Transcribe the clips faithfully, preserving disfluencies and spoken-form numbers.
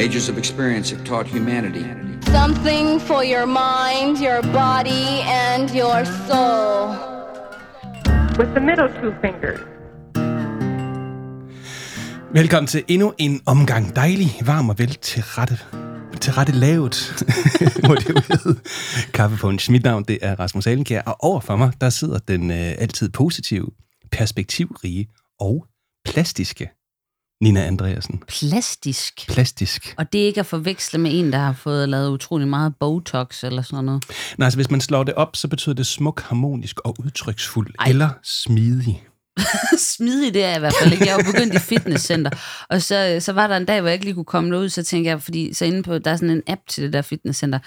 Ages of experience have taught humanity. Something for your mind, your body, and your soul. With the middle two fingers. Velkommen til endnu en omgang dejlig, varm og vel til rette. Til rette lavet, må det jo hedde. Kaffepunch. Mit navn, det er Rasmus Alenkær, og overfor mig, der sidder den øh, altid positive, perspektivrige og plastiske Nina Andreasen. Plastisk? Plastisk. Og det er ikke at forveksle med en, der har fået lavet utrolig meget Botox eller sådan noget? Nej, altså hvis man slår det op, så betyder det smuk, harmonisk og udtryksfuld. Ej. Eller smidig. Smidig, det er jeg i hvert fald ikke. Jeg var begyndt i fitnesscenter, og så, så var der en dag, hvor jeg ikke lige kunne komme derud, så tænkte jeg, fordi så inde på, der er sådan en app til det der fitnesscenter,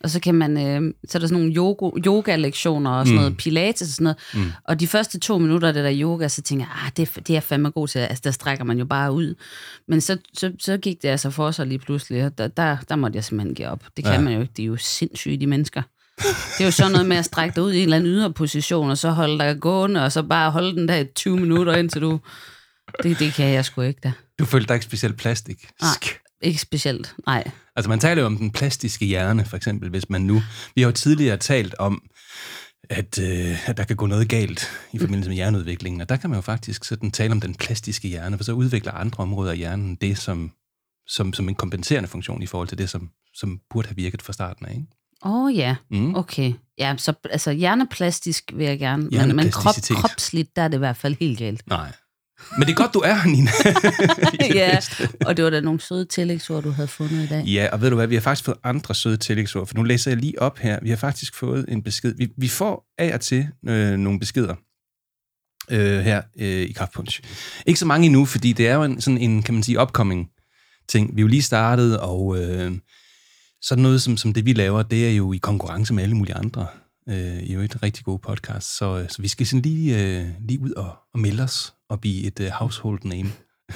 og så kan man, øh, så er der sådan nogle yoga, yoga-lektioner og sådan noget, mm. pilates og sådan noget, mm. og de første to minutter af det der yoga, så tænkte jeg, ah, det, det er fandme god til, altså der strækker man jo bare ud, men så, så, så gik det altså for sig lige pludselig, og der, der, der måtte jeg simpelthen give op. Det kan ja. man jo ikke, det er jo sindssygt, de mennesker. Det er jo sådan noget med at strække dig ud i en eller anden yderposition, og så holde dig gående, og så bare holde den der i tyve minutter, indtil du... Det, det kan jeg sgu ikke da. Du følte dig ikke specielt plastisk? Nej, ikke specielt, nej. Altså man taler jo om den plastiske hjerne, for eksempel, hvis man nu... Vi har jo tidligere talt om, at, øh, at der kan gå noget galt i forbindelse med hjerneudviklingen, og der kan man jo faktisk sådan tale om den plastiske hjerne, for så udvikler andre områder af hjernen det som, som, som en kompenserende funktion i forhold til det, som, som burde have virket fra starten af, ikke? Åh oh, ja, mm. okay. Ja, så altså hjerneplastisk vil jeg gerne, men, men krop, kropsligt, der er det i hvert fald helt galt. Nej, men det er godt, du er her, Nina. Ja, og det var da nogle søde tillægsord, du havde fundet i dag. Ja, og ved du hvad, vi har faktisk fået andre søde tillægsord, for nu læser jeg lige op her. Vi har faktisk fået en besked. Vi, vi får af og til øh, nogle beskeder øh, her øh, i Kaffepunch. Ikke så mange endnu, fordi det er jo en, sådan en, kan man sige, upcoming ting. Vi er jo lige startet, og... Øh, Sådan noget som, som det, vi laver, det er jo i konkurrence med alle mulige andre. Øh, I jo et rigtig god podcast, så, så vi skal sådan lige, øh, lige ud og, og melde os og blive et uh, household name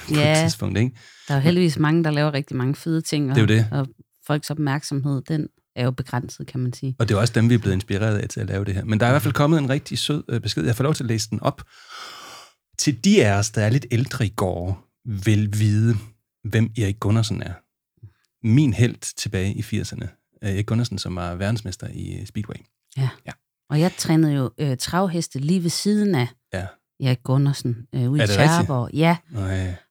på yeah. et tidspunkt, ikke? Der er jo heldigvis mange, der laver rigtig mange fede ting, og, det det. og folks opmærksomhed, den er jo begrænset, kan man sige. Og det er også dem, vi er blevet inspireret af til at lave det her. Men der er i hvert fald kommet en rigtig sød besked. Jeg får lov til at læse den op. Til de af os, der er lidt ældre i går, vil vide, hvem Erik Gunnarsen er. Min helt tilbage i firserne. Erik Gundersen, som var verdensmester i Speedway. Ja, ja. Og jeg trænede jo øh, travheste lige ved siden af ja. Erik Gundersen øh, ude i Tjærborg. Ja,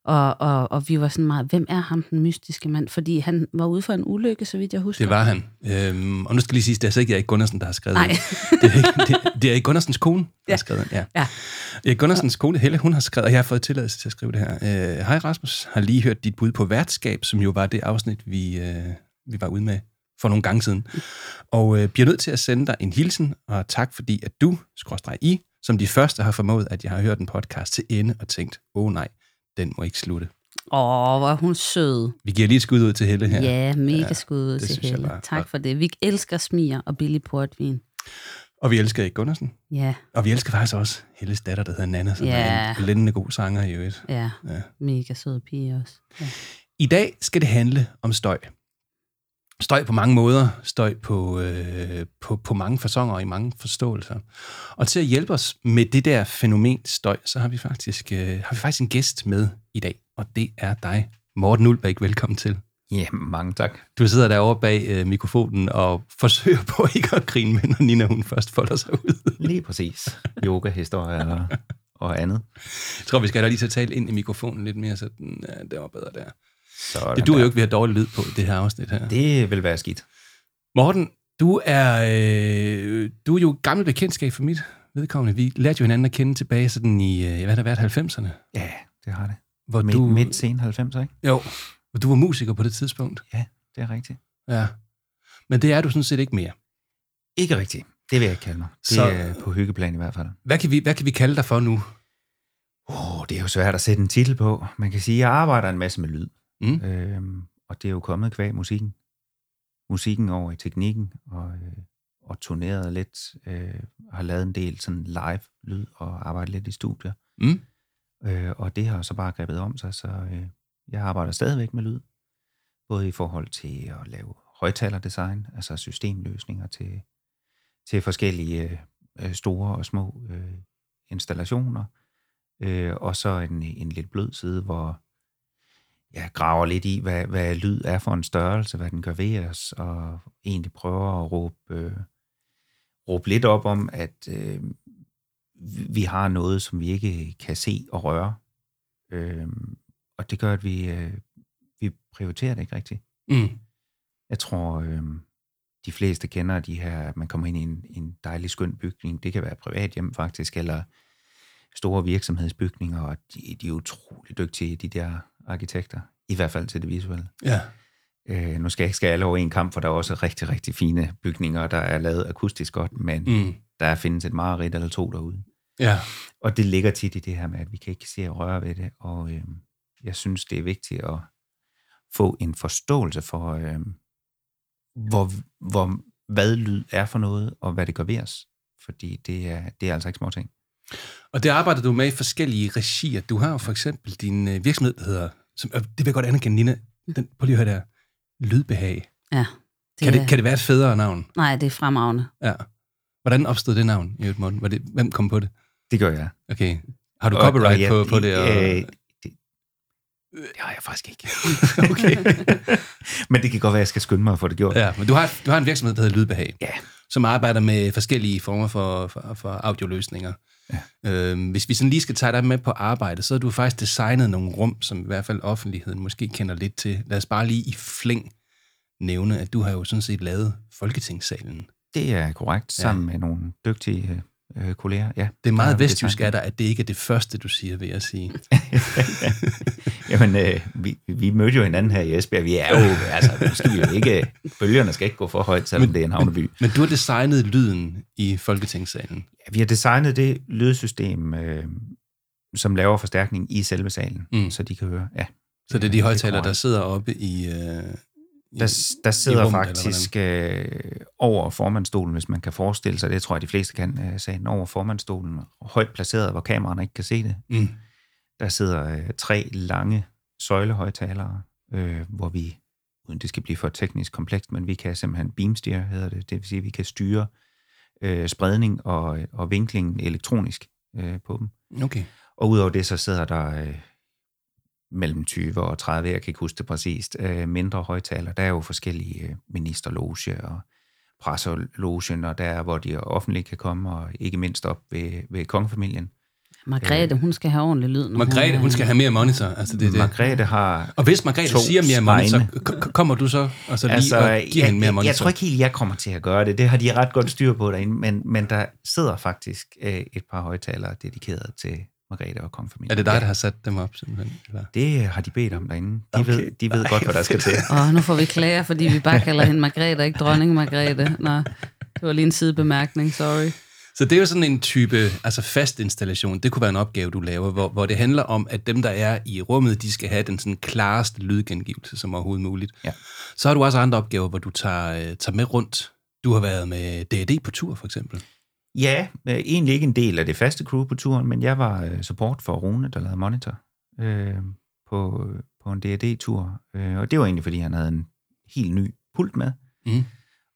og, og, og vi var sådan meget, hvem er ham, den mystiske mand? Fordi han var ude for en ulykke, så vidt jeg husker. Det var han. Øhm, og nu skal lige sige, det er så ikke Erik Gundersen, der har skrevet det. Er, det, det er Erik Gundersens kone, der ja. har skrevet ja. ja. Erik Gundersens kone, Helle, hun har skrevet, og jeg har fået tilladelse til at skrive det her. Øh, Hej Rasmus, har lige hørt dit bud på værtskab, som jo var det afsnit, vi, øh, vi var ude med for nogle gange siden. Og øh, bliver nødt til at sende dig en hilsen, og tak fordi, at du, skråstreg I, som de første har formået, at jeg har hørt en podcast til ende og tænkt, åh oh, nej, den må ikke slutte. Åh, oh, hvor er hun sød. Vi giver lige et skud ud til Helle her. Ja, mega ja, skud ud til Helle. Tak for det. Vi elsker smiger og billig portvin. Og vi elsker Erik Gundersen. Ja. Og vi elsker faktisk også Helles datter, der hedder Nana, som ja. er en blændende god sanger i øvrigt. Ja, ja. Mega søde pige også. Ja. I dag skal det handle om støj. Støj på mange måder, støj på, øh, på, på mange faconer og i mange forståelser. Og til at hjælpe os med det der fænomen støj, så har vi faktisk, øh, har vi faktisk en gæst med i dag, og det er dig, Morten Ulbæk. Velkommen til. Ja, mange tak. Du sidder derovre bag øh, mikrofonen og forsøger på ikke at grine med, når Nina hun først folder sig ud. Lige præcis. Yoga-historier og andet. Jeg tror, vi skal da lige så tale ind i mikrofonen lidt mere, så den, ja, det var bedre der. Sådan det duer jo ikke, vi har dårlig lyd på det her afsnit her. Det vil være skidt. Morten, du er, øh, du er jo gammel bekendtskab for mit vedkommende. Vi lærte jo hinanden at kende tilbage sådan i, øh, hvad der været, halvfemserne. Ja, det har det. Hvor midt, du, midt sen halvfemser, ikke? Jo, og du var musiker på det tidspunkt. Ja, det er rigtigt. Ja, men det er du sådan set ikke mere. Ikke rigtigt, det vil jeg kalde mig. Det så, er på hyggeplan i hvert fald. Hvad kan vi, hvad kan vi kalde dig for nu? Åh, oh, det er jo svært at sætte en titel på. Man kan sige, at jeg arbejder en masse med lyd. Mm. Øhm, og det er jo kommet kvæg musikken. Musikken over i teknikken, og, øh, og turneret lidt, øh, har lavet en del sådan live-lyd og arbejdet lidt i studier. Mm. Øh, og det har så bare grebet om sig, så øh, jeg arbejder stadigvæk med lyd. Både i forhold til at lave højtalerdesign, altså systemløsninger til, til forskellige øh, store og små øh, installationer. Øh, og så en, en lidt blød side, hvor jeg graver lidt i, hvad, hvad lyd er for en størrelse, hvad den gør ved os, og egentlig prøver at råbe, øh, råbe lidt op om, at øh, vi har noget, som vi ikke kan se og røre. Øh, og det gør, at vi, øh, vi prioriterer det ikke rigtigt. Mm. Jeg tror, øh, de fleste kender de her, at man kommer ind i en, en dejlig, skøn bygning. Det kan være privat hjem faktisk, eller store virksomhedsbygninger, og de, de er utrolig dygtige, de der arkitekter, i hvert fald til det visuelle. Ja. Øh, nu skal jeg ikke skære alle over en kamp, for der er også rigtig, rigtig fine bygninger, der er lavet akustisk godt, men mm. der findes et mareridt eller to derude. Ja. Og det ligger tit i det her med, at vi kan ikke se og røre ved det, og øh, jeg synes, det er vigtigt at få en forståelse for, øh, hvor, hvor, hvad lyd er for noget, og hvad det gør ved os, fordi det er, det er altså ikke små ting. Og det arbejder du med i forskellige regier. Du har jo for eksempel din virksomhed, der hedder, som, det vil jeg godt anerkende, Nina, den, prøv lige at høre der, Lydbehag. Ja. Det kan, det, kan det være et federe navn? Nej, det er fremragende. Ja. Hvordan opstod det navn, Jørgen Morten? Var det, hvem kom på det? Det gør jeg. Okay. Har du og, copyright og jeg, på, på det? Og... Øh, det? Det har jeg faktisk ikke. Okay. Men det kan godt være, at jeg skal skynde mig at få det gjort. Ja, men du har, du har en virksomhed, der hedder Lydbehag, ja, som arbejder med forskellige former for, for, for audioløsninger. Ja. Øhm, hvis vi sådan lige skal tage dig med på arbejde, så har du faktisk designet nogle rum, som i hvert fald offentligheden måske kender lidt til. Lad os bare lige i flæng nævne, at du har jo sådan set lavet Folketingssalen. Det er korrekt, sammen ja. med nogle dygtige øh, kolleger. Ja, det er meget vestjysk af dig, at det ikke er det første, du siger, vil jeg sige. Jamen, øh, vi, vi mødte jo hinanden her i Esbjerg. Vi er jo, altså, nu skal vi jo ikke, bølgerne skal ikke gå for højt, selvom men, det er en havneby. Men, men du har designet lyden i Folketingssalen. Ja, vi har designet det lydsystem, øh, som laver forstærkning i selve salen, mm. så de kan høre. Ja. Så det er de højttalere, der sidder oppe i... Øh, Der, der sidder rummet, faktisk øh, over formandstolen, hvis man kan forestille sig det. Jeg tror, at de fleste kan øh, sagen over formandstolen. Højt placeret, hvor kameraerne ikke kan se det. Mm. Der sidder øh, tre lange søjlehøjtalere, øh, hvor vi, uden det skal blive for teknisk komplekst, men vi kan simpelthen beamsteer, hedder det. Det vil sige, at vi kan styre øh, spredning og, og vinklingen elektronisk øh, på dem. Okay. Og udover det, så sidder der... Øh, mellem tyve og tredive, jeg kan ikke huske det præcist, øh, mindre højtaler. Der er jo forskellige ministerloge og presselogen, og der er, hvor de offentligt kan komme, og ikke mindst op ved, ved kongefamilien. Margrethe, øh, hun skal have ordentlig lyd. Margrethe, hun, hun skal have mere monitor. Altså, det, det. Margrethe har Og hvis Margrethe siger mere monitor, k- kommer du så og så lige altså, og giver hende mere monitor? Jeg tror ikke helt, jeg kommer til at gøre det. Det har de ret godt styr på derinde, men, men der sidder faktisk øh, et par højtalere dedikeret til Margrethe og kongefamilien. Er det dig, der har sat dem op, simpelthen? Eller? Det har de bedt om derinde. De okay. ved, de ved Ej, godt, hvad der skal til. Åh, oh, nu får vi klager, fordi vi bare kalder hende Margrethe, og ikke dronning Margrethe. Nå, det var lige en sidebemærkning, sorry. Så det er jo sådan en type altså fast installation. Det kunne være en opgave, du laver, hvor, hvor det handler om, at dem, der er i rummet, de skal have den sådan klareste lydgengivelse som overhovedet muligt. Ja. Så har du også andre opgaver, hvor du tager, tager med rundt. Du har været med D og D på tur, for eksempel. Ja, øh, egentlig ikke en del af det faste crew på turen, men jeg var øh, support for Rune, der lavede monitor øh, på, på en D og D-tur. Øh, og det var egentlig, fordi han havde en helt ny pult med. Mm.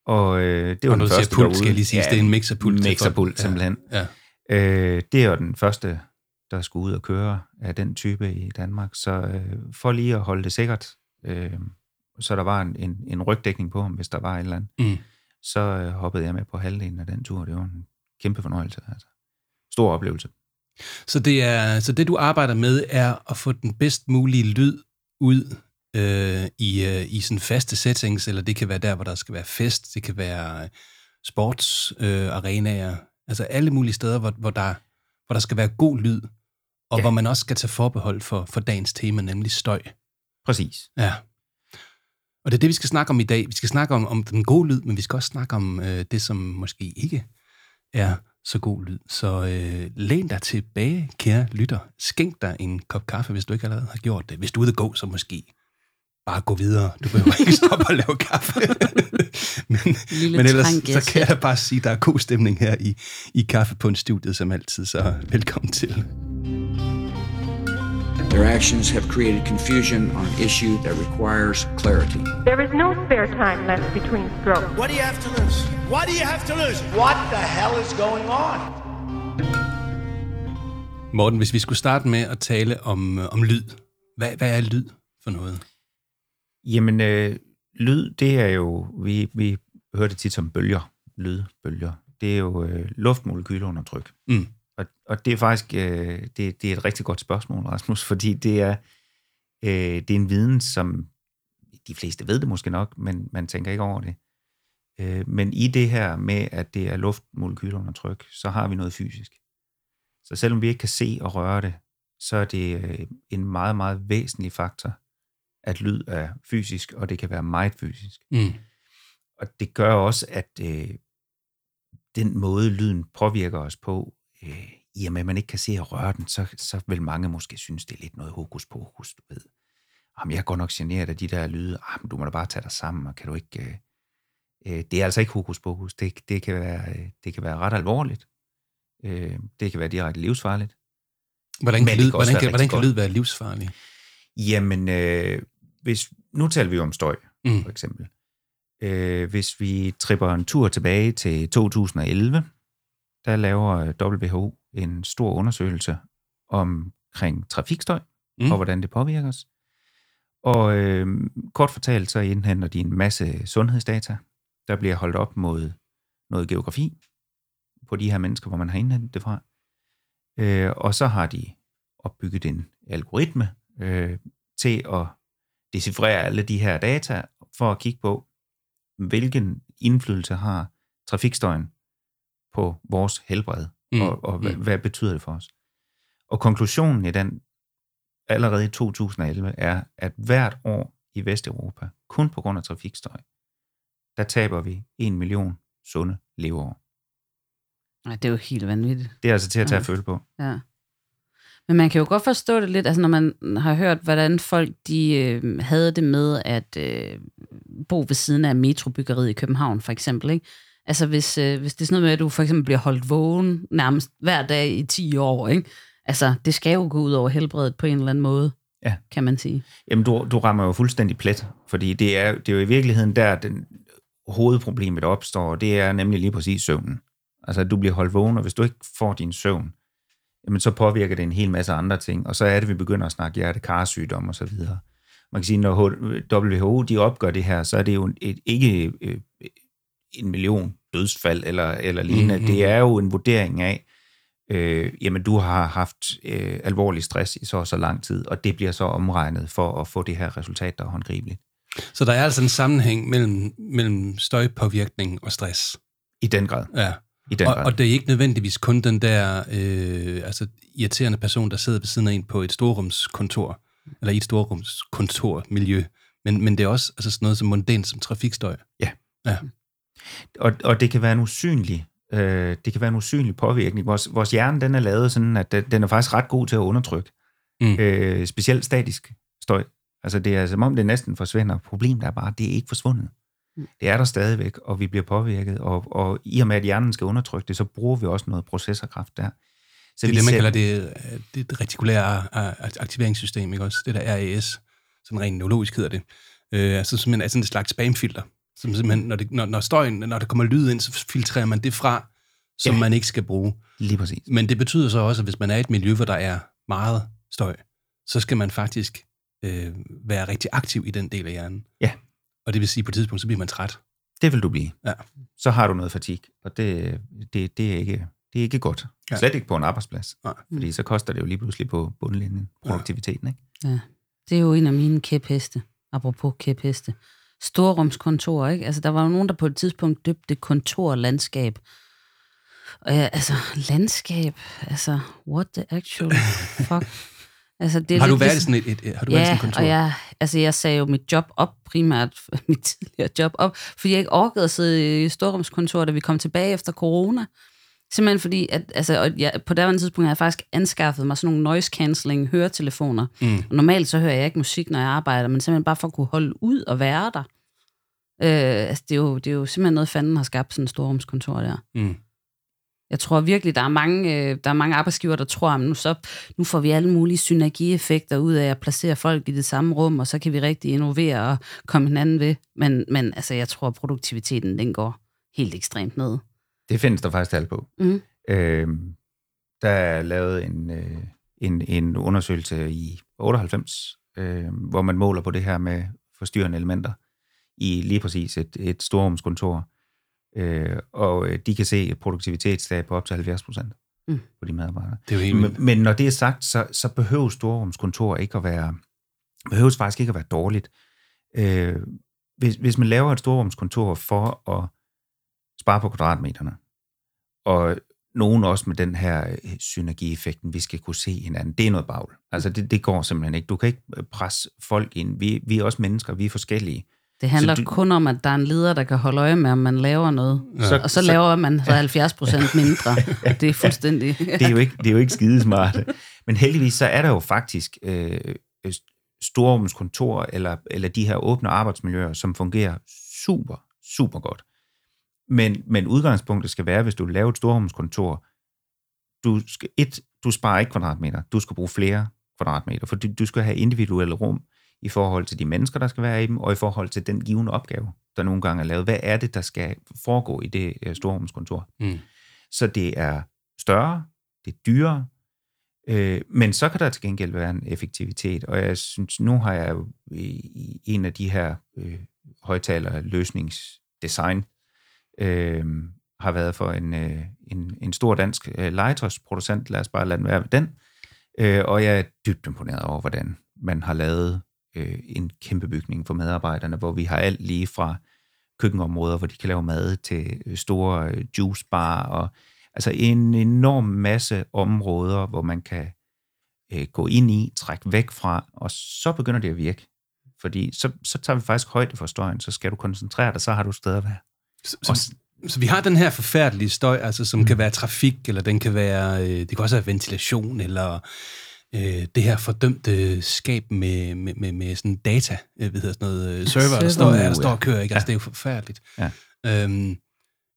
Og øh, det var og den første pult, derude. Skal jeg lige sige, ja, det er en mixerpult. Mixerpult, simpelthen. Ja. Ja. Øh, det var den første, der skulle ud og køre af den type i Danmark. Så øh, for lige at holde det sikkert, øh, så der var en, en, en rygdækning på ham, hvis der var et eller andet, mm. så øh, hoppede jeg med på halvdelen af den tur. Det var en kæmpe fornøjelse, altså. Stor oplevelse. Så det, er, så det, du arbejder med, er at få den bedst mulige lyd ud øh, i, øh, i sådan faste settings, eller det kan være der, hvor der skal være fest, det kan være sportsarenaer, øh, altså alle mulige steder, hvor, hvor, der, hvor der skal være god lyd, og ja. hvor man også skal tage forbehold for, for dagens tema, nemlig støj. Præcis. Ja. Og det er det, vi skal snakke om i dag. Vi skal snakke om, om den gode lyd, men vi skal også snakke om øh, det, som måske ikke er så god lyd. Så øh, læn dig tilbage, kære lytter. Skænk dig en kop kaffe, hvis du ikke allerede har gjort det. Hvis du er ude at gå, så måske bare gå videre. Du behøver ikke stoppe og lave kaffe. men, men ellers, trank, så kan jeg bare sige, at der er god stemning her i, i Kaffepunch-studiet, som altid. Så velkommen til. Their actions have created confusion on an issue that requires clarity. There is no spare time left between strokes. What do you have to lose? What do you have to lose? What the hell is going on? Morten, hvis vi skulle starte med at tale om, om lyd. Hvad, hvad er lyd for for noget? Jamen, øh, lyd, det er jo... Vi, vi hører det tit som bølger. Lydbølger. Det er jo øh, luftmolekyler under tryk. Mm. Og, og det er faktisk... Øh, det, det er et rigtig godt spørgsmål, Rasmus, fordi det er, øh, det er en viden, som... De fleste ved det måske nok, men man tænker ikke over det. Øh, men i det her med, at det er luftmolekyler under tryk, så har vi noget fysisk. Så selvom vi ikke kan se og røre det, så er det en meget, meget væsentlig faktor, at lyd er fysisk, og det kan være meget fysisk. Mm. Og det gør også, at øh, den måde, lyden påvirker os på, øh, i og med, at man ikke kan se og røre den, så, så vil mange måske synes, det er lidt noget hokus pokus, du ved. Jamen, jeg går nok generet af de der lyde. Jamen, du må da bare tage dig sammen, og kan du ikke... Øh, det er altså ikke hokus pokus. Det, det, kan være, det kan være ret alvorligt. Øh, det kan være direkte livsfarligt. Hvordan kan, lyd, hvordan kan, hvordan kan lyd være livsfarlig? Jamen, øh, hvis, nu taler vi jo om støj, mm. for eksempel. Øh, hvis vi tripper en tur tilbage til to tusind og elleve, der laver W H O en stor undersøgelse omkring trafikstøj, mm. og hvordan det påvirker os. Og øh, kort fortalt, så indhenter de en masse sundhedsdata, der bliver holdt op mod noget geografi på de her mennesker, hvor man har indhentet det fra. Øh, og så har de opbygget en algoritme øh, til at decifrere alle de her data for at kigge på, hvilken indflydelse har trafikstøjen på vores helbred, mm. og, og hvad, hvad betyder det for os. Og konklusionen i den allerede i to tusind og elleve er, at hvert år i Vesteuropa, kun på grund af trafikstøj, der taber vi en million sunde leveår. Nej, det er jo helt vanvittigt. Det er altså til at tage ja. føle på. Ja. Men man kan jo godt forstå det lidt, altså når man har hørt, hvordan folk de øh, havde det med at øh, bo ved siden af metrobyggeriet i København, for eksempel, ikke? Altså hvis, øh, hvis det er sådan noget med, at du for eksempel bliver holdt vågen nærmest hver dag i ti år, ikke? Altså det skal jo gå ud over helbredet på en eller anden måde, ja. Kan man sige. Jamen du, du rammer jo fuldstændig plet, fordi det er, det er jo i virkeligheden der, den hovedproblemet opstår, og det er nemlig lige præcis søvnen. Altså, at du bliver holdt vågen, og hvis du ikke får din søvn, jamen, så påvirker det en hel masse andre ting, og så er det, vi begynder at snakke hjerte-karsygdom og så videre. Man kan sige, når W H O de opgør det her, så er det jo et, ikke øh, en million dødsfald eller, eller lignende. Mm-hmm. Det er jo en vurdering af, øh, jamen, du har haft øh, alvorlig stress i så og så lang tid, og det bliver så omregnet for at få det her resultat, der er håndgribeligt. Så der er altså en sammenhæng mellem, mellem støjpåvirkning og stress? I den grad. Ja. Og, og det er ikke nødvendigvis kun den der øh, altså irriterende person, der sidder ved siden af en på et storrumskontor, eller i et storrumskontormiljø, men, men det er også altså sådan noget som mondænt, som trafikstøj. Ja. ja. Og, og det kan være en usynlig, øh, det kan være en usynlig påvirkning. Vores, vores hjerne, den er lavet sådan, at den er faktisk ret god til at undertrykke. Mm. Øh, specielt statisk støj. Altså det er som om, det næsten forsvinder. Problemet er bare, det er ikke forsvundet. Det er der stadigvæk, og vi bliver påvirket, og, og i og med, at hjernen skal undertrykke det, så bruger vi også noget processorkraft der. Så det er det, man kalder det, det retikulære aktiveringssystem, ikke også? Det der R A S, som rent neurologisk hedder det. Øh, altså simpelthen er sådan et slags spamfilter. Som simpelthen, når, det, når, når støjen, når der kommer lyd ind, så filtrerer man det fra, som ja. Man ikke skal bruge. Lige præcis. Men det betyder så også, at hvis man er i et miljø, hvor der er meget støj, så skal man faktisk øh, være rigtig aktiv i den del af hjernen. Ja. Og det vil sige, at på et tidspunkt, så bliver man træt. Det vil du blive. Ja. Så har du noget fatigue, og det, det, det, er, ikke, det er ikke godt. Ja. Slet ikke på en arbejdsplads. Nej. Fordi så koster det jo lige pludselig på bundlinjen, produktiviteten, ikke? Ja, det er jo en af mine kæpheste, apropos kæpheste. Storrumskontor, ikke? Altså, der var jo nogen, der på et tidspunkt døbte kontorlandskab. Og ja, altså, landskab, altså, what the actual fuck? Altså, det har du været sådan et, et, et, har du ja, været sådan et kontor? Ja, og jeg, altså, jeg sagde jo mit job op primært, mit tidligere job op, fordi jeg ikke orkede at sidde i storrumskontor, da vi kom tilbage efter corona. Simpelthen fordi, at, altså, og jeg, på derværende tidspunkt havde jeg faktisk anskaffet mig sådan nogle noise-canceling høretelefoner. Mm. Og normalt så hører jeg ikke musik, når jeg arbejder, men simpelthen bare for at kunne holde ud og være der. Øh, altså, det er, jo, det er jo simpelthen noget, fanden har skabt sådan et storrumskontor der. Mm. Jeg tror virkelig, der er mange, der er mange arbejdsgiver, der tror, at nu, så, nu får vi alle mulige synergieffekter ud af at placere folk i det samme rum, og så kan vi rigtig innovere og komme hinanden ved. Men, men altså, jeg tror, at produktiviteten den går helt ekstremt ned. Det findes der faktisk tal på. Mm. Øh, der er lavet en, en, en undersøgelse i otteoghalvfems øh, hvor man måler på det her med forstyrrende elementer i lige præcis et, et storrumskontor. Øh, og de kan se produktivitetstab på op til halvfjerds procent mm. på de medarbejdere. Det er jo helt... men, men når det er sagt, så, så behøver storrumskontor ikke at være, behøves faktisk ikke at være dårligt. Øh, hvis, hvis man laver et storrumskontor for at spare på kvadratmeterne, og nogen også med den her synergieffekten, vi skal kunne se hinanden, det er noget bagl. Altså det, det går simpelthen ikke. Du kan ikke presse folk ind. Vi, vi er også mennesker, vi er forskellige. Det handler du, kun om, at der er en leder, der kan holde øje med, om man laver noget. Så, og så, så laver man så halvfjerds procent mindre. Det er fuldstændig... det, er jo ikke, det er jo ikke skidesmart. Men heldigvis så er der jo faktisk øh, storrumskontor eller, eller de her åbne arbejdsmiljøer, som fungerer super, super godt. Men, men udgangspunktet skal være, hvis du laver et storrumskontor, du skal, et, du sparer ikke kvadratmeter, du skal bruge flere kvadratmeter, for du, du skal have individuelle rum i forhold til de mennesker, der skal være i dem, og i forhold til den givende opgave, der nogle gange er lavet. Hvad er det, der skal foregå i det storrumskontor? Mm. Så det er større, det er dyrere, øh, men så kan der til gengæld være en effektivitet, og jeg synes, nu har jeg jo i en af de her øh, højtaler løsningsdesign, Øh, har været for en, øh, en, en stor dansk øh, legetøjsproducent. Lad os bare lade den være med den. Øh, og jeg er dybt imponeret over, hvordan man har lavet øh, en kæmpe bygning for medarbejderne, hvor vi har alt lige fra køkkenområder, hvor de kan lave mad, til store øh, juicebar, og altså en enorm masse områder, hvor man kan øh, gå ind i, trække væk fra, og så begynder det at virke. Fordi så, så tager vi faktisk højde for støjen, så skal du koncentrere dig, så har du et sted at være. Så, så, så vi har den her forfærdelige støj, altså, som mm. kan være trafik, eller den kan være, øh, det kan også være ventilation, eller øh, det her fordømte skab med, med, med, med sådan data, øh, hvad hedder sådan noget, øh, server, der står, der står og kører, ikke? Altså, det er jo forfærdeligt. Ja. Øhm,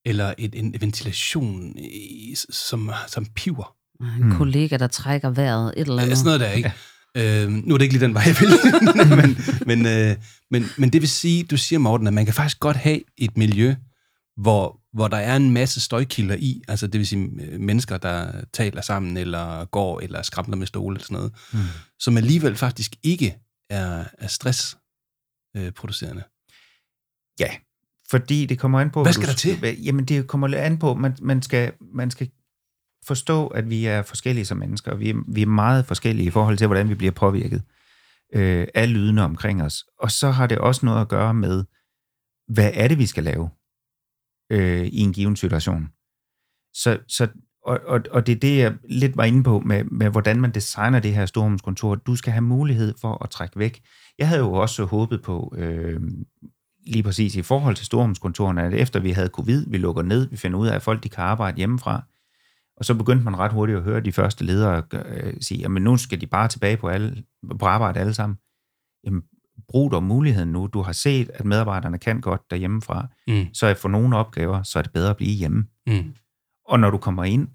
eller et, en ventilation, øh, som, som piver. En mm. kollega, der trækker vejret, et eller andet. Ja, sådan noget der, ikke? Ja. Øhm, nu er det ikke lige den vej, jeg vil. men, men, øh, men, men det vil sige, du siger, Morten, at man kan faktisk godt have et miljø, Hvor, hvor der er en masse støjkilder i, altså det vil sige mennesker, der taler sammen, eller går, eller skramler med stole, eller sådan noget, mm. som alligevel faktisk ikke er, er stressproducerende. Ja, fordi det kommer an på... Hvad skal der til? Du, jamen det kommer an på, man, man, skal, man skal forstå, at vi er forskellige som mennesker, og vi er, vi er meget forskellige i forhold til, hvordan vi bliver påvirket øh, af lydene omkring os. Og så har det også noget at gøre med, hvad er det, vi skal lave i en given situation. Så, så, og, og, og det er det, jeg lidt var inde på med, med hvordan man designer det her storrumskontor. Du skal have mulighed for at trække væk. Jeg havde jo også håbet på, øh, lige præcis i forhold til storrumskontorene, at efter vi havde covid, vi lukker ned, vi finder ud af, at folk de kan arbejde hjemmefra, og så begyndte man ret hurtigt at høre de første ledere øh, sige, jamen nu skal de bare tilbage på, alle, på arbejde alle sammen. Jamen, brug dig muligheden nu. Du har set, at medarbejderne kan godt derhjemmefra. Mm. Så for nogle opgaver, så er det bedre at blive hjemme. Mm. Og når du kommer ind,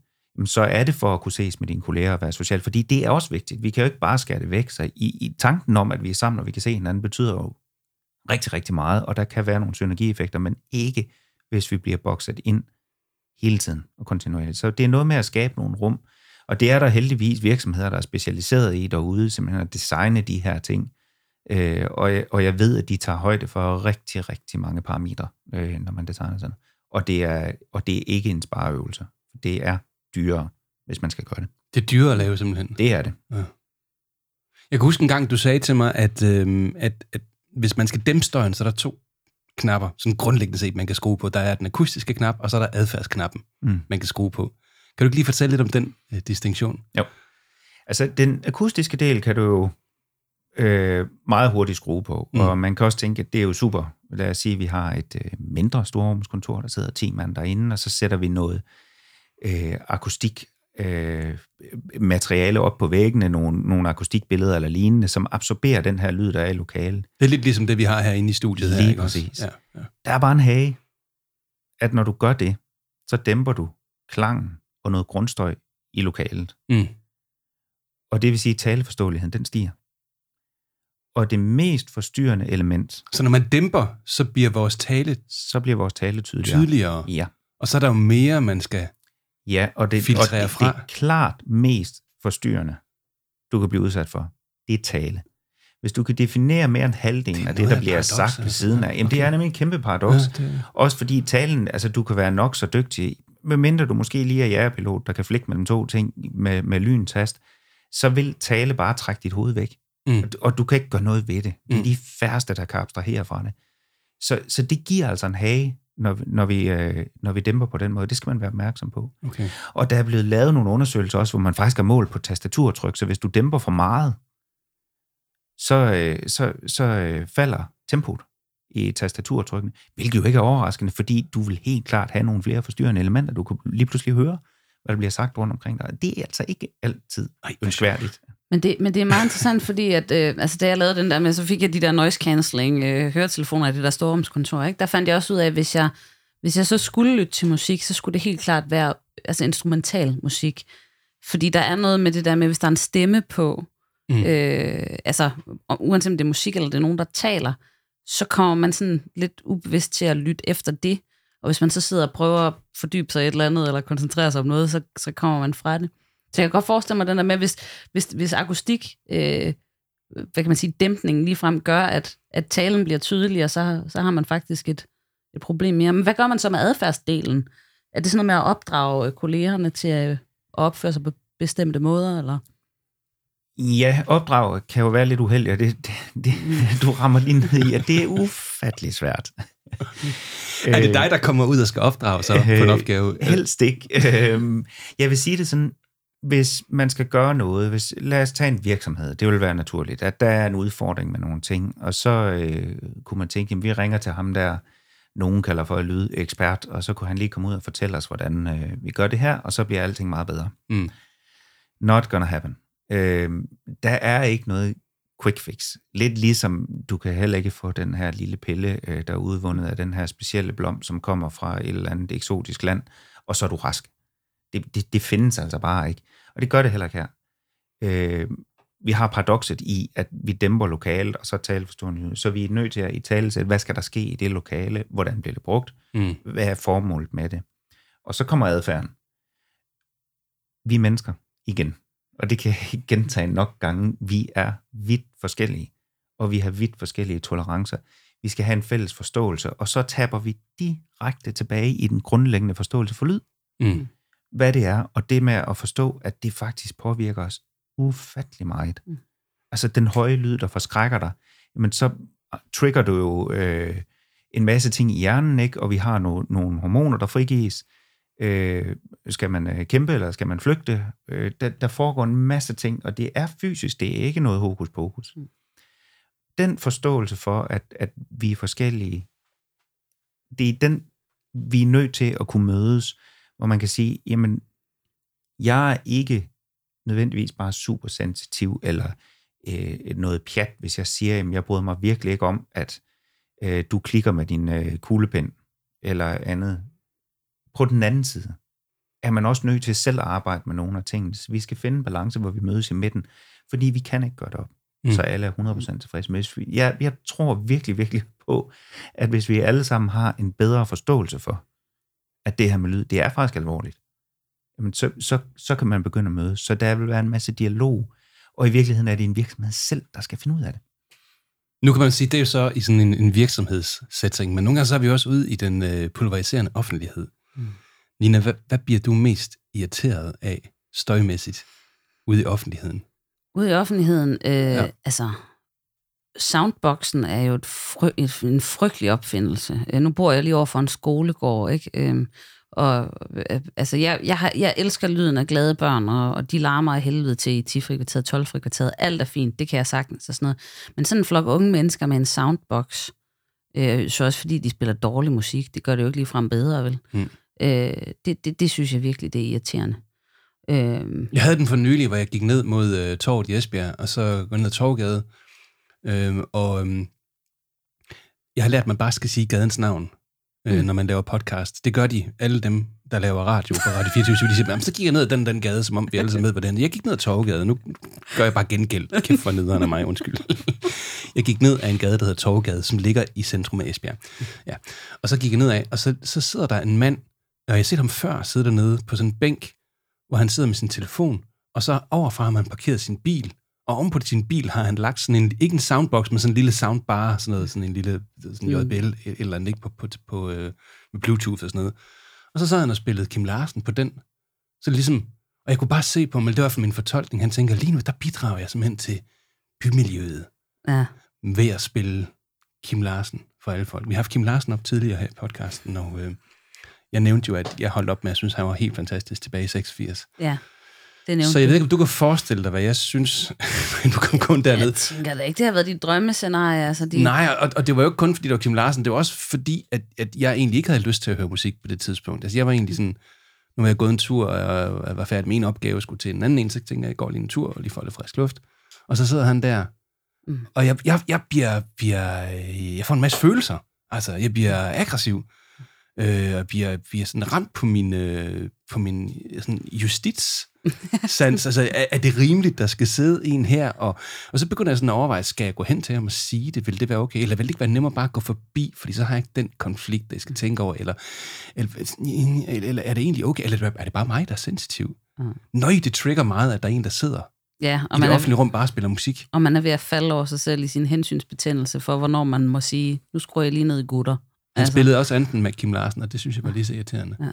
så er det for at kunne ses med dine kolleger og være social, fordi det er også vigtigt. Vi kan jo ikke bare skære det væk. Så i, i tanken om, at vi er sammen, og vi kan se hinanden, betyder jo rigtig, rigtig meget, og der kan være nogle synergieffekter, men ikke, hvis vi bliver bokset ind hele tiden og kontinuerligt. Så det er noget med at skabe nogle rum, og det er der heldigvis virksomheder, der er specialiseret i derude, simpelthen at designe de her ting. Øh, og, jeg, og jeg ved, at de tager højde for rigtig, rigtig mange parametre, øh, når man designer sådan. Og det er, og det er ikke en spareøvelse. Det er dyrere, hvis man skal gøre det. Det er dyrere at lave simpelthen? Det er det. Ja. Jeg kan huske en gang, du sagde til mig, at, øh, at, at hvis man skal dæmpe støjen, så er der to knapper, sådan grundlæggende set, man kan skrue på. Der er den akustiske knap, og så er der adfærdsknappen, mm. man kan skrue på. Kan du ikke lige fortælle lidt om den øh, distinktion? Jo. Altså, den akustiske del kan du jo Øh, meget hurtigt skrue på, mm. og man kan også tænke, at det er jo super. Lad os sige, at vi har et øh, mindre storrumskontor, der sidder ti mand derinde, og så sætter vi noget øh, akustik øh, materiale op på væggene, nogle, nogle akustikbilleder eller lignende, som absorberer den her lyd, der er i lokalet. Det er lidt ligesom det, vi har her inde i studiet. Lige her, ikke præcis. Også? Ja, ja. Der er bare en hage, at når du gør det, så dæmper du klangen og noget grundstøj i lokalet. Mm. Og det vil sige, at taleforståeligheden, den stiger. Og det mest forstyrrende element. Så når man dæmper, så bliver vores tale så bliver vores tale tydeligere. tydeligere. Ja. Og så er der jo mere, man skal ja, og det, filtrere og det, fra. Ja, og det er klart mest forstyrrende, du kan blive udsat for. Det er tale. hvis du kan definere mere end halvdelen det af det, der bliver paradox, sagt ved siden af. Jamen, okay. Det er nemlig en kæmpe paradoks. Ja, det... Også fordi talen, altså du kan være nok så dygtig, medmindre du måske lige er jægerpilot, der kan flikke mellem to ting med, med lyntast, så vil tale bare trække dit hoved væk. Mm. Og, og du kan ikke gøre noget ved det. Det er mm. de færreste, der kan abstrahere fra det. Så, så det giver altså en hage, når, når, vi, øh, når vi dæmper på den måde. Det skal man være opmærksom på. Okay. Og der er blevet lavet nogle undersøgelser også, hvor man faktisk har målt på tastaturtryk, så hvis du dæmper for meget, så, øh, så, så øh, falder tempoet i tastaturtrykken, hvilket jo ikke er overraskende, fordi du vil helt klart have nogle flere forstyrrende elementer, du kan lige pludselig høre, hvad der bliver sagt rundt omkring dig. Det er altså ikke altid ønskværdigt. Men det, men det er meget interessant, fordi at, øh, altså, da jeg lavede den der med, så fik jeg de der noise cancelling øh, høretelefoner i det der storrumskontor, ikke? Der fandt jeg også ud af, at hvis jeg, hvis jeg så skulle lytte til musik, så skulle det helt klart være altså, instrumental musik. Fordi der er noget med det der med, hvis der er en stemme på, mm. øh, altså uanset om det er musik eller det er nogen, der taler, så kommer man sådan lidt ubevidst til at lytte efter det. Og hvis man så sidder og prøver at fordybe sig i et eller andet, eller koncentrere sig om noget, så, så kommer man fra det. Så jeg kan godt forestille mig den der med, hvis, hvis, hvis akustik, øh, hvad kan man sige, dæmpningen ligefrem gør, at, at talen bliver tydeligere, så, så har man faktisk et, et problem mere. Men hvad gør man så med adfærdsdelen? Er det sådan noget med at opdrage kollegerne til at opføre sig på bestemte måder, eller...? Ja, opdrag kan jo være lidt uheldig, og det, det, det, du rammer lige ned i, og det er ufattelig svært. Er det dig, der kommer ud og skal opdrage så på en opgave? Helst ikke. Jeg vil sige det sådan, hvis man skal gøre noget, hvis, lad os tage en virksomhed, det vil være naturligt, at der er en udfordring med nogle ting, og så øh, kunne man tænke, jamen, vi ringer til ham der, nogen kalder for at lyde ekspert, og så kunne han lige komme ud og fortælle os, hvordan øh, vi gør det her, og så bliver alting meget bedre. Mm. Not gonna happen. Øh, der er ikke noget quick fix. Lidt ligesom du kan heller ikke få den her lille pille, øh, der er udvundet af den her specielle blom, som kommer fra et eller andet eksotisk land, og så er du rask. Det, det, det findes altså bare ikke. Og det gør det heller ikke her. Øh, vi har paradokset i, at vi dæmper lokalet, og så taler forstående. Så vi er nødt til at i talesætte, hvad skal der ske i det lokale? Hvordan bliver det brugt? Mm. Hvad er formålet med det? Og så kommer adfærden. Vi er mennesker igen. Og det kan jeg ikke gentage nok gange. Vi er vidt forskellige, og vi har vidt forskellige tolerancer. Vi skal have en fælles forståelse, og så taber vi direkte tilbage i den grundlæggende forståelse for lyd. Mm. Hvad det er, og det med at forstå, at det faktisk påvirker os ufattelig meget. Mm. Altså den høje lyd, der forskrækker dig, jamen så trigger du jo øh, en masse ting i hjernen, ikke? Og vi har no- nogle hormoner, der frigives. Øh, skal man øh, kæmpe, eller skal man flygte? Øh, der, der foregår en masse ting, og det er fysisk, det er ikke noget hokus pokus. Mm. Den forståelse for, at, at vi er forskellige, det er den, vi er nødt til at kunne mødes, hvor man kan sige, jamen, jeg er ikke nødvendigvis bare supersensitiv, eller øh, noget pjat, hvis jeg siger, jamen, jeg bryder mig virkelig ikke om, at øh, du klikker med din øh, kuglepen, eller andet. På den anden side er man også nødt til selv at arbejde med nogle af tingene. Så vi skal finde en balance, hvor vi mødes i midten, fordi vi kan ikke gøre det op, mm. så alle er hundrede procent tilfredse med. Jeg, jeg tror virkelig, virkelig på, at hvis vi alle sammen har en bedre forståelse for, at det her med lyd, det er faktisk alvorligt, jamen så, så, så kan man begynde at mødes. Så der vil være en masse dialog, og i virkeligheden er det en virksomhed selv, der skal finde ud af det. Nu kan man sige, det er så i sådan en, en virksomhedssætning, men nogle gange så er vi også ude i den øh, pulveriserende offentlighed. Mm. Nina, hvad, hvad bliver du mest irriteret af støjmæssigt ude i offentligheden? Ude i offentligheden? Øh, ja. Altså, soundboxen er jo et fry, en frygtelig opfindelse. Øh, nu bor jeg lige over for en skolegård, ikke? Øh, og, øh, altså, jeg, jeg, har, jeg elsker lyden af glade børn, og, og de larmer af helvede til i ti-frikvarteret, tolv-frikvarteret. Alt er fint, det kan jeg sagtens og sådan noget. Men sådan en flok unge mennesker med en soundbox... Så også fordi de spiller dårlig musik, det gør det jo ikke ligefrem bedre, vel? Mm. Øh, det, det, det synes jeg virkelig, det er irriterende. Øh, jeg havde den for nylig, hvor jeg gik ned mod øh, torvet i Esbjerg, og så går ned ad Torgegade, øh, og øh, jeg har lært, at man bare skal sige gadens navn, øh, mm. når man laver podcast. Det gør de, alle dem, der laver radio på Radio fireogtyve syv, de siger, så gik jeg ned ad den, den gade, som om vi alle sammen ved, hvordan. Jeg gik ned ad Torgegade, nu gør jeg bare gengæld. Kæft for nederen af mig, undskyld. Jeg gik ned ad en gade, der hedder Torgegade, som ligger i centrum af Esbjerg. Ja. Og så gik jeg ned af, og så, så sidder der en mand, og jeg har set ham før sidde dernede på sådan en bænk, hvor han sidder med sin telefon, og så overfra har man parkeret sin bil, Og oven på sin bil har han lagt sådan en, ikke en soundbox, men sådan en lille soundbar, sådan noget, sådan en lille sådan en J B L, eller ikke på, på, på øh, med Bluetooth og sådan noget. Og så sad han og spillede Kim Larsen på den. Så ligesom, og jeg kunne bare se på, men det var for min fortolkning, han tænker, lige nu, der bidrager jeg simpelthen til bymiljøet. Ja. Ved at spille Kim Larsen for alle folk. Vi har haft Kim Larsen op tidligere her i podcasten, og øh, jeg nævnte jo, at jeg holdt op med, at jeg synes, han var helt fantastisk tilbage i seksogfirs. Ja. Så jeg ved ikke, om du kan forestille dig, hvad jeg synes, når du kom kun derned. Jeg tænker da ikke, det har været dit drømmescenarie. Altså de... Nej, og, og det var jo ikke kun, fordi det var Kim Larsen. Det var også fordi, at, at jeg egentlig ikke havde lyst til at høre musik på det tidspunkt. Altså jeg var egentlig sådan, nu var jeg gået en tur, og jeg var færdig med en opgave, og skulle til en anden en, så tænkte jeg, jeg går lige en tur, og lige får lidt frisk luft. Og så sidder han der, mm. og jeg, jeg, jeg, bliver, bliver, jeg får en masse følelser. Altså, jeg bliver aggressiv. Øh, og bliver, bliver sådan ramt på min, øh, på min sådan justits. Sans. Altså, er, er det rimeligt, der skal sidde en her? Og, og så begynder jeg sådan at overveje, skal jeg gå hen til ham og sige det? Vil det være okay? Eller vil det ikke være nemmere bare at gå forbi? Fordi så har jeg ikke den konflikt, jeg skal tænke over. Eller, eller, eller er det egentlig okay? Eller er det bare mig, der er sensitiv? Mm. Nøj, det trigger meget, at der er en, der sidder ja, og i man det offentlige er, rum bare spiller musik. Og man er ved at falde over sig selv i sin hensynsbetændelse for, hvornår man må sige, nu skruer jeg lige ned i gutter. Han altså. Spillede også anden med Kim Larsen, og det synes jeg var lige så irriterende. Ja.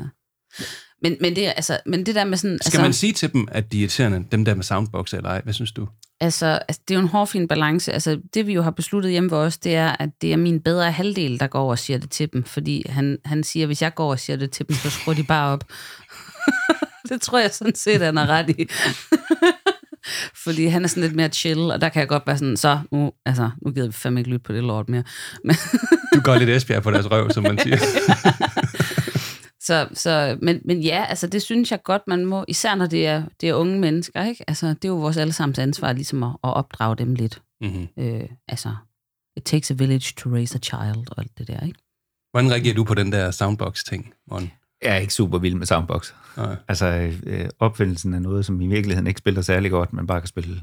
Men, men, det, altså, men det der med sådan... Skal altså, man sige til dem, at de er irriterende, dem der med soundbox eller ej? Hvad synes du? Altså, altså det er jo en hårfin balance. Altså, det vi jo har besluttet hjemme ved os, det er, at det er min bedre halvdel, der går over og siger det til dem. Fordi han, han siger, at hvis jeg går over og siger det til dem, så skruer de bare op. Det tror jeg sådan set, han er ret i. Fordi han er sådan lidt mere chill, og der kan jeg godt være sådan, så nu, altså, nu gider vi fandme ikke lytte på det lort mere. Men du går lidt Esbjerg på deres røv, som man siger. så, så, men, men ja, altså, det synes jeg godt, man må, især når det er, det er unge mennesker, ikke? Altså, det er jo vores allesammens ansvar ligesom at, at opdrage dem lidt. Mm-hmm. Øh, altså, it takes a village to raise a child, og alt det der, ikke? Hvordan reagerer du på den der soundbox-ting, Morten? Jeg er ikke super vild med soundbox. Nej. Altså, øh, opfindelsen af noget, som i virkeligheden ikke spiller særlig godt, men bare kan spille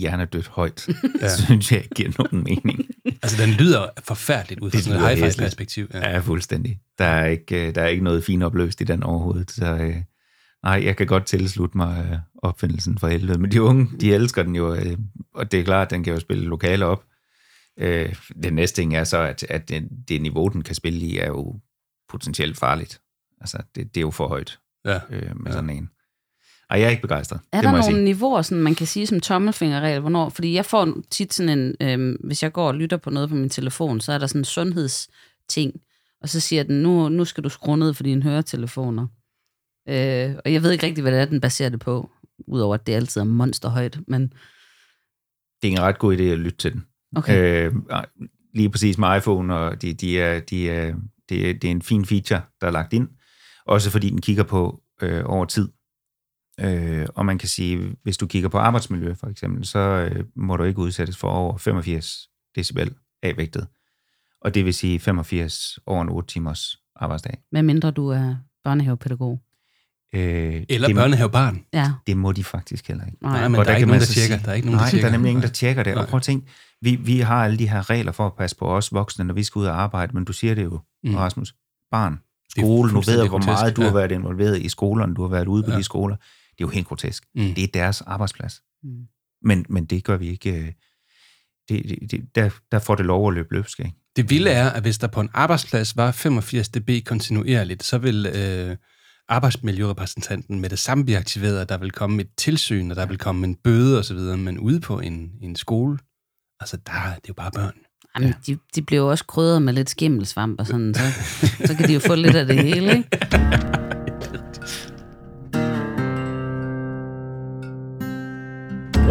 hjernedødt højt, ja. Synes jeg giver nogen mening. Altså, den lyder forfærdeligt ud fra sådan et hi-fi-perspektiv. Ja. Ja, fuldstændig. Der er ikke, der er ikke noget fint opløst i den overhovedet. Så øh, nej, jeg kan godt tilslutte mig øh, opfindelsen for helvede. Men de unge, de elsker den jo, øh, og det er klart, at den kan jo spille lokale op. Øh, den næste ting er så, at, at det, det niveau, den kan spille i, er jo potentielt farligt. Altså, det, det er jo for højt ja, øh, med ja. Sådan en. Og jeg er ikke begejstret. Er der nogle niveauer, sådan, man kan sige som tommelfingerregel? Hvornår? Fordi jeg får tit sådan en, øh, hvis jeg går og lytter på noget på min telefon, så er der sådan en sundhedsting, og så siger den, nu, nu skal du skrue ned for dine høretelefoner. Øh, og jeg ved ikke rigtig, hvad det er, den baserer det på, udover at det altid er monsterhøjt, men... Det er en ret god idé at lytte til den. Okay. Øh, lige præcis med iPhone, og de, de er, de er, det, er, det er en fin feature, der er lagt ind. Også fordi den kigger på øh, over tid. Øh, og man kan sige, hvis du kigger på arbejdsmiljø for eksempel, så øh, må du ikke udsættes for over femogfirs decibel afvægtet. Og det vil sige femogfirs over en otte timers arbejdsdag. Hvad mindre du er børnehavepædagog? Øh, Eller børnehavebarn. Ja. Det må de faktisk heller ikke. Nej, men der, der, er ikke nogen, der, tjekker. der er ikke nogen, der Nej, tjekker. Nej, der er nemlig ingen, der tjekker det. Nej. Og prøv at tænke, vi, vi har alle de her regler for at passe på os voksne, når vi skal ud og arbejde, men du siger det jo, mm. Rasmus, barn. Skole, nu ved jeg, hvor meget du har været involveret i skolerne, du har været ude på ja. De skoler. Det er jo helt grotesk. Mm. Det er deres arbejdsplads. Mm. Men, men det gør vi ikke. Det, det, der, der får det lov at løbe løbsk. Ikke? Det vilde er, at hvis der på en arbejdsplads var femogfirs decibel kontinuerligt, så vil øh, arbejdsmiljørepræsentanten med det samme blive aktiveret, og der vil komme et tilsyn, og der vil komme en bøde osv., men ude på en, en skole, altså der, det er jo bare børn. Jamen, ja. de, de bliver jo også krydret med lidt skimmelsvamp og sådan, så, så kan de jo få lidt af det hele, ikke?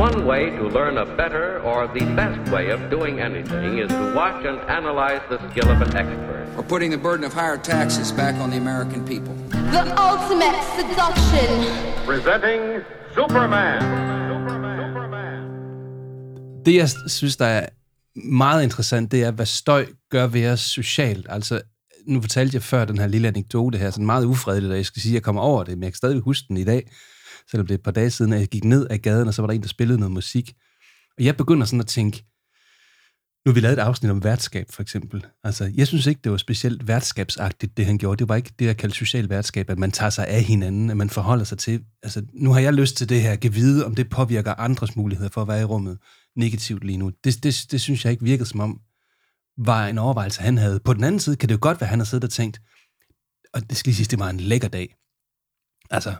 One way to learn a better or the best way of doing anything is to watch and analyze the skill of an expert. Or putting the burden of higher taxes back on the American people. The ultimate seduction. Presenting Superman. Superman. Superman. Det, jeg synes, der er meget interessant, det er, hvad støj gør ved os socialt. Altså, nu fortalte jeg før den her lille anekdote her, sådan meget ufredeligt, og jeg skal sige, at jeg kommer over det, men jeg kan stadig huske den i dag, selvom det er et par dage siden, at jeg gik ned ad gaden, og så var der en, der spillede noget musik. Og jeg begynder sådan at tænke, Nu har vi lavet et afsnit om værtskab, for eksempel. Altså, jeg synes ikke, det var specielt værtskabsagtigt, det han gjorde. Det var ikke det, jeg kaldte socialt værtskab, at man tager sig af hinanden, at man forholder sig til. Altså, nu har jeg lyst til det her, at vide, om det påvirker andres muligheder for at være i rummet negativt lige nu. Det, det, det synes jeg ikke virkede som om, var en overvejelse, han havde. På den anden side kan det jo godt være, han har siddet og tænkt, og det skal lige sige, det var en lækker dag. Altså,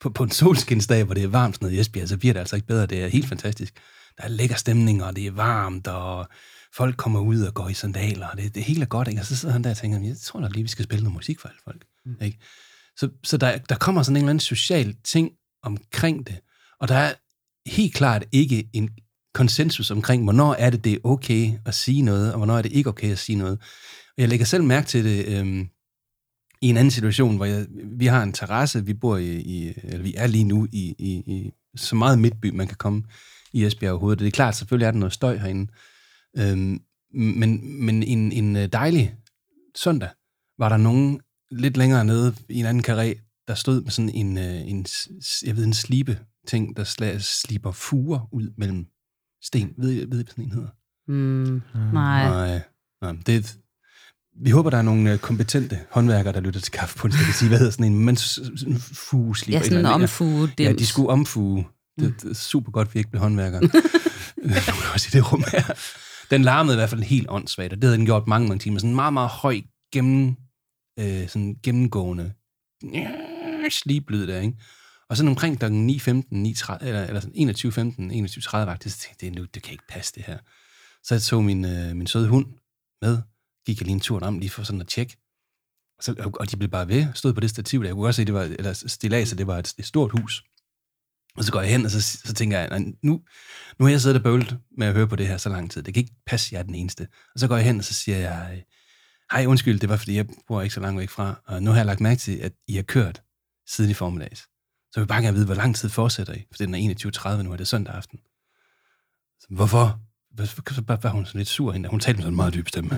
på, på en solskinsdag, hvor det er varmt sådan noget i Esbjerg, så bliver det altså ikke bedre. Det er helt fantastisk. Der er lækker stemning, og det er varmt, og folk kommer ud og går i sandaler, og det, det hele er godt, ikke? Og så sidder han der og tænker, jeg tror nok lige, vi skal spille noget musik for alle folk. Mm. Ikke? Så, så der, der kommer sådan en eller anden social ting omkring det, og der er helt klart ikke en konsensus omkring, hvornår er det, det er okay at sige noget, og hvornår er det ikke okay at sige noget. Og jeg lægger selv mærke til det øhm, i en anden situation, hvor jeg, vi har en terrasse, vi bor i, i eller vi er lige nu i, i, i så meget midtby, man kan komme i Esbjerg overhovedet. Det er klart, selvfølgelig er der noget støj herinde, øhm, men, men en, en dejlig søndag var der nogen lidt længere nede i en anden karré, der stod med sådan en, en, jeg ved, en slibe ting, der sl- sliber fuger ud mellem sten. Ved I, ved I, hvad sådan en hedder? Mm, nej. Nej. Nej det, vi håber, der er nogle kompetente håndværkere, der lytter til Kaffepunch, der kan sige, hvad hedder sådan en, men fugesliber. Ja, sådan en omfuge. Ja, de skulle omfuge. Det, det er super godt, vi ikke blev håndværkere. Også i det rum her. Den larmede i hvert fald helt åndssvagt, og det havde den gjort mange, mange timer. Sådan en meget, meget høj, gennem, øh, sådan gennemgående sliblyd der, ikke? Og så omkring klokken ni femten, ni tredive, eller, eller sådan enogtyve femten, enogtyve tredive, så tænkte jeg, det kan ikke passe det her. Så jeg tog min, øh, min søde hund med, gik jeg lige en tur om, lige for sådan at tjekke. Så, og de blev bare ved, stod på det stativ der. Jeg kunne også se, det var, eller stillaser, det var et, et stort hus. Og så går jeg hen, og så, så tænker jeg, nu, nu har jeg siddet og bøvlet med at høre på det her så lang tid. Det kan ikke passe, jeg er den eneste. Og så går jeg hen, og så siger jeg, hej, undskyld, det var, fordi jeg bor ikke så langt væk fra, og nu har jeg lagt mærke til, at I har kørt siden i formiddags. Så vil jeg bare gerne vide, hvor lang tid fortsætter I? For den er enogtyve tredive, nu er det søndag aften. Så, hvorfor? Så var hun sådan lidt sur hende. Hun talte med sådan en meget dyb stemme.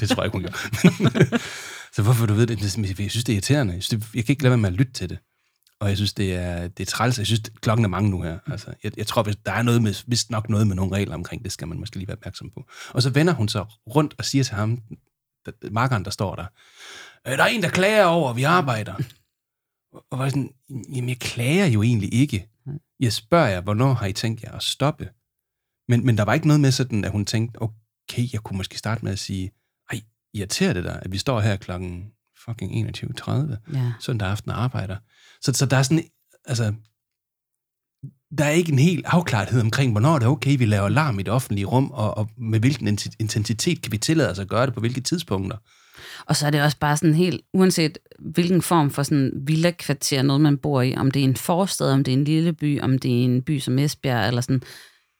Det tror jeg ikke, hun gjorde. Så hvorfor, du ved det? Jeg synes, det er irriterende. Jeg, synes, det, jeg kan ikke lade være med at lytte til det. Og jeg synes, det er, det er træls. Jeg synes, klokken er mange nu her. Altså, jeg, jeg tror, der er noget med, vist nok noget med nogle regler omkring det, skal man måske lige være opmærksom på. Og så vender hun sig rundt og siger til ham, der, markeren, der står der, der er en, der klager over, at vi arbejder. Og, og var sådan, jamen jeg klager jo egentlig ikke. Jeg spørger jer, hvornår har I tænkt jer at stoppe? Men, men der var ikke noget med sådan, at hun tænkte, okay, jeg kunne måske starte med at sige, ej, irriterer det dig, at vi står her klokken fucking enogtyve tredive, ja, søndag aften og arbejder. Så, så der er sådan, altså, der er ikke en helt afklarethed omkring, hvornår det er okay, vi laver larm i det offentlige rum, og, og med hvilken intensitet kan vi tillade os at gøre det, på hvilke tidspunkter. Og så er det også bare sådan helt, uanset hvilken form for sådan villa-kvarter, noget man bor i, om det er en forstad, om det er en lille by, om det er en by som Esbjerg, eller sådan,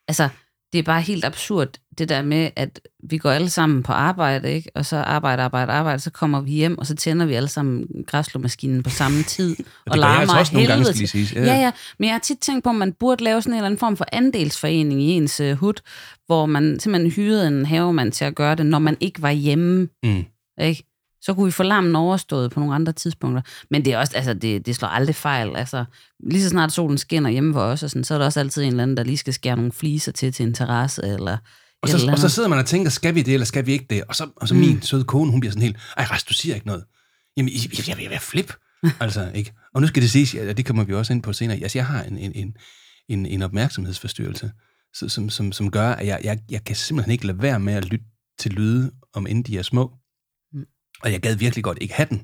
altså, det er bare helt absurd, det der med, at vi går alle sammen på arbejde, ikke? Og så arbejde, arbejde, arbejde, så kommer vi hjem, og så tænder vi alle sammen græslåmaskinen på samme tid, og larmer af helvede. Ja, ja, men jeg har tit tænkt på, om man burde lave sådan en eller anden form for andelsforening i ens uh, hud, hvor man simpelthen hyrede en havemand til at gøre det, når man ikke var hjemme, mm. ikke? Så kunne vi få larmen overstået på nogle andre tidspunkter. Men det er også, altså, det, det slår aldrig fejl. Altså, lige så snart solen skinner hjemme for os, og sådan, så er der også altid en eller anden, der lige skal skære nogle fliser til til en terrasse, eller... Og så, eller og så sidder man og tænker, skal vi det, eller skal vi ikke det? Og så, og så mm. min søde kone, hun bliver sådan helt, ej, Rast, du siger ikke noget. Jamen, jeg, jeg vil være flip. Altså, ikke? Og nu skal det siges, og det kommer vi også ind på senere, altså, jeg har en, en, en, en opmærksomhedsforstyrrelse, som, som, som gør, at jeg, jeg, jeg kan simpelthen ikke lade være med at lytte til lyde, om end de er små. Og jeg gad virkelig godt ikke have den.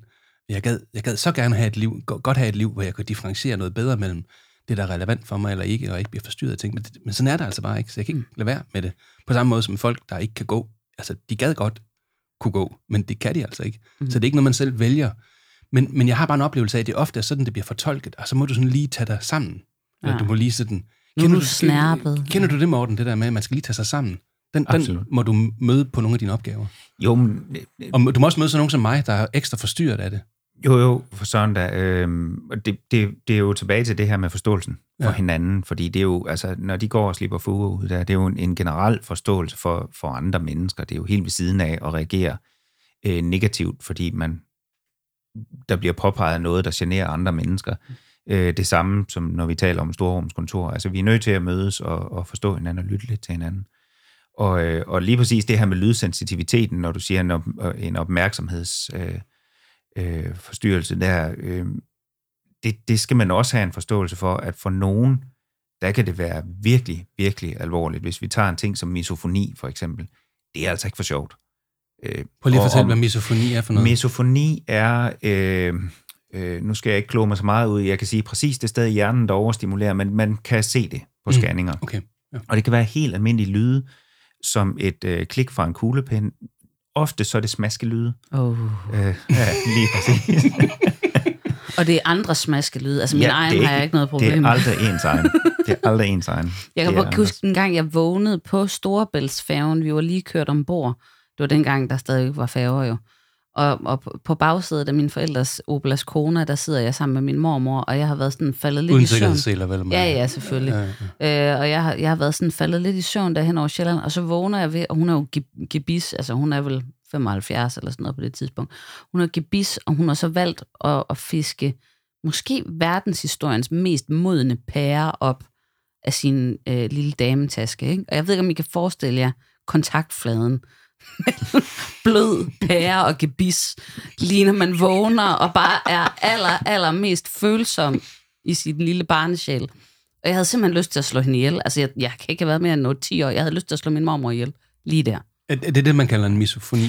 Jeg gad, jeg gad så gerne have et liv, godt have et liv, hvor jeg kunne differentiere noget bedre mellem det, der er relevant for mig eller ikke, og ikke bliver forstyrret af ting. Men, men sådan er det altså bare ikke, så jeg kan ikke lade være med det. På samme måde som folk, der ikke kan gå. Altså, de gad godt kunne gå, men det kan de altså ikke. Mm. Så det er ikke noget, man selv vælger. Men, men jeg har bare en oplevelse af, at det ofte er sådan, det bliver fortolket, og så må du sådan lige tage dig sammen. Eller ja. Du må lige sådan... Kender, du, du, kender du det, Morten, det der med, at man skal lige tage sig sammen? Den, den må du møde på nogle af dine opgaver. Jo, men, og du må også møde sådan nogen som mig, der er ekstra forstyrret af det. Jo, jo, for sådan der. Øh, det, det, det er jo tilbage til det her med forståelsen for ja. hinanden, fordi det er jo, altså, når de går og slipper fuger ud der, det er jo en, en generel forståelse for, for andre mennesker. Det er jo helt ved siden af at reagere øh, negativt, fordi man der bliver påpeget noget, der generer andre mennesker. Øh, det samme som når vi taler om storrumskontor. Altså, vi er nødt til at mødes og, og forstå hinanden og lytte lidt til hinanden. Og, og lige præcis det her med lydsensitiviteten, når du siger en, op, en opmærksomhedsforstyrrelse, øh, øh, der, øh, det, det skal man også have en forståelse for, at for nogen, der kan det være virkelig, virkelig alvorligt. Hvis vi tager en ting som misofoni, for eksempel, det er altså ikke for sjovt. Øh, Prøv lige at fortælle, hvad misofoni er for noget. Misofoni er... Øh, Øh, nu skal jeg ikke kloge mig så meget ud. Jeg kan sige præcis det sted i hjernen, der overstimulerer, men man kan se det på scanninger. Mm, okay, ja. Og det kan være helt almindelige lyde, som et øh, klik fra en kuglepen. Ofte så er det smaskelyde. Oh. Øh, ja, lige præcis. Og det er andre smaskelyde. Altså min ja, egen ikke, har jeg ikke noget problem med. Det er aldrig ens egen. Det er aldrig ens egen. Jeg kan bare huske en gang, jeg vågnede på Storebæltsfærgen. Vi var lige kørt ombord. Det var dengang, der stadig var færger jo. Og, og på bagsædet af mine forældres Opel Ascona, der sidder jeg sammen med min mormor, og jeg har været sådan faldet lidt i søvn. Eller vel, man. Ja, ja, selvfølgelig. Ja, ja. Øh, og jeg har, jeg har været sådan faldet lidt i søvn der hen over Sjælland, og så vågner jeg ved, og hun er jo gebis, altså hun er vel femoghalvfjerds eller sådan noget på det tidspunkt. Hun er gebis, og hun har så valgt at, at fiske måske verdenshistoriens mest modne pære op af sin øh, lille dametaske. Ikke? Og jeg ved ikke, om I kan forestille jer kontaktfladen, blød pære og gebis, lige når man vågner og bare er aller, aller mest følsom i sin lille barnesjæl. Og jeg havde simpelthen lyst til at slå hende ihjel. Altså, jeg, jeg kan ikke have været mere end noget ti år. Jeg havde lyst til at slå min mormor ihjel lige der. Er det det, man kalder en misofoni?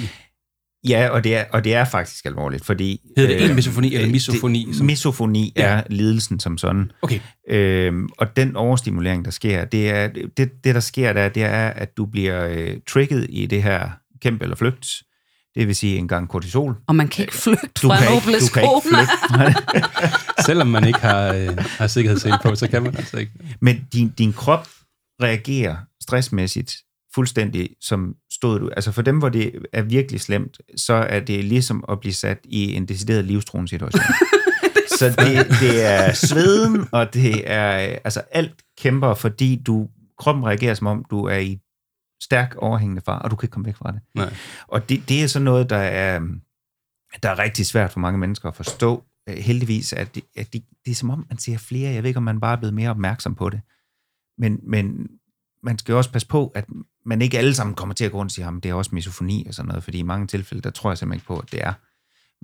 Ja, og det er, og det er faktisk alvorligt, fordi... Hedder det øh, en misofoni eller misofoni? Det, som... Misofoni er ja. Lidelsen som sådan. Okay. Øhm, og den overstimulering, der sker, det, er, det, det der sker der, det er, at du bliver øh, trigget i det her kæmpe eller flygt. Det vil sige en gang kortisol. Og man kan ikke flygte fra en Opel Ascona. Selvom man ikke har, øh, har sikkerhedssele på, så kan man altså ikke. Men din, din krop reagerer stressmæssigt fuldstændig som stod du. Altså for dem, hvor det er virkelig slemt, så er det ligesom at blive sat i en decideret livstruende situation. Så det, det er sveden, og det er altså alt kæmper, fordi du kroppen reagerer som om, du er i stærk overhængende far, og du kan ikke komme væk fra det. Nej. Og det, det er sådan noget, der er, der er rigtig svært for mange mennesker at forstå. Heldigvis, at, det, at det, det er som om, man ser flere. Jeg ved ikke, om man bare er blevet mere opmærksom på det. Men, men man skal jo også passe på, at man ikke alle sammen kommer til at gå rundt og sige, at det er også misofoni og sådan noget, fordi i mange tilfælde, der tror jeg simpelthen ikke på, at det er.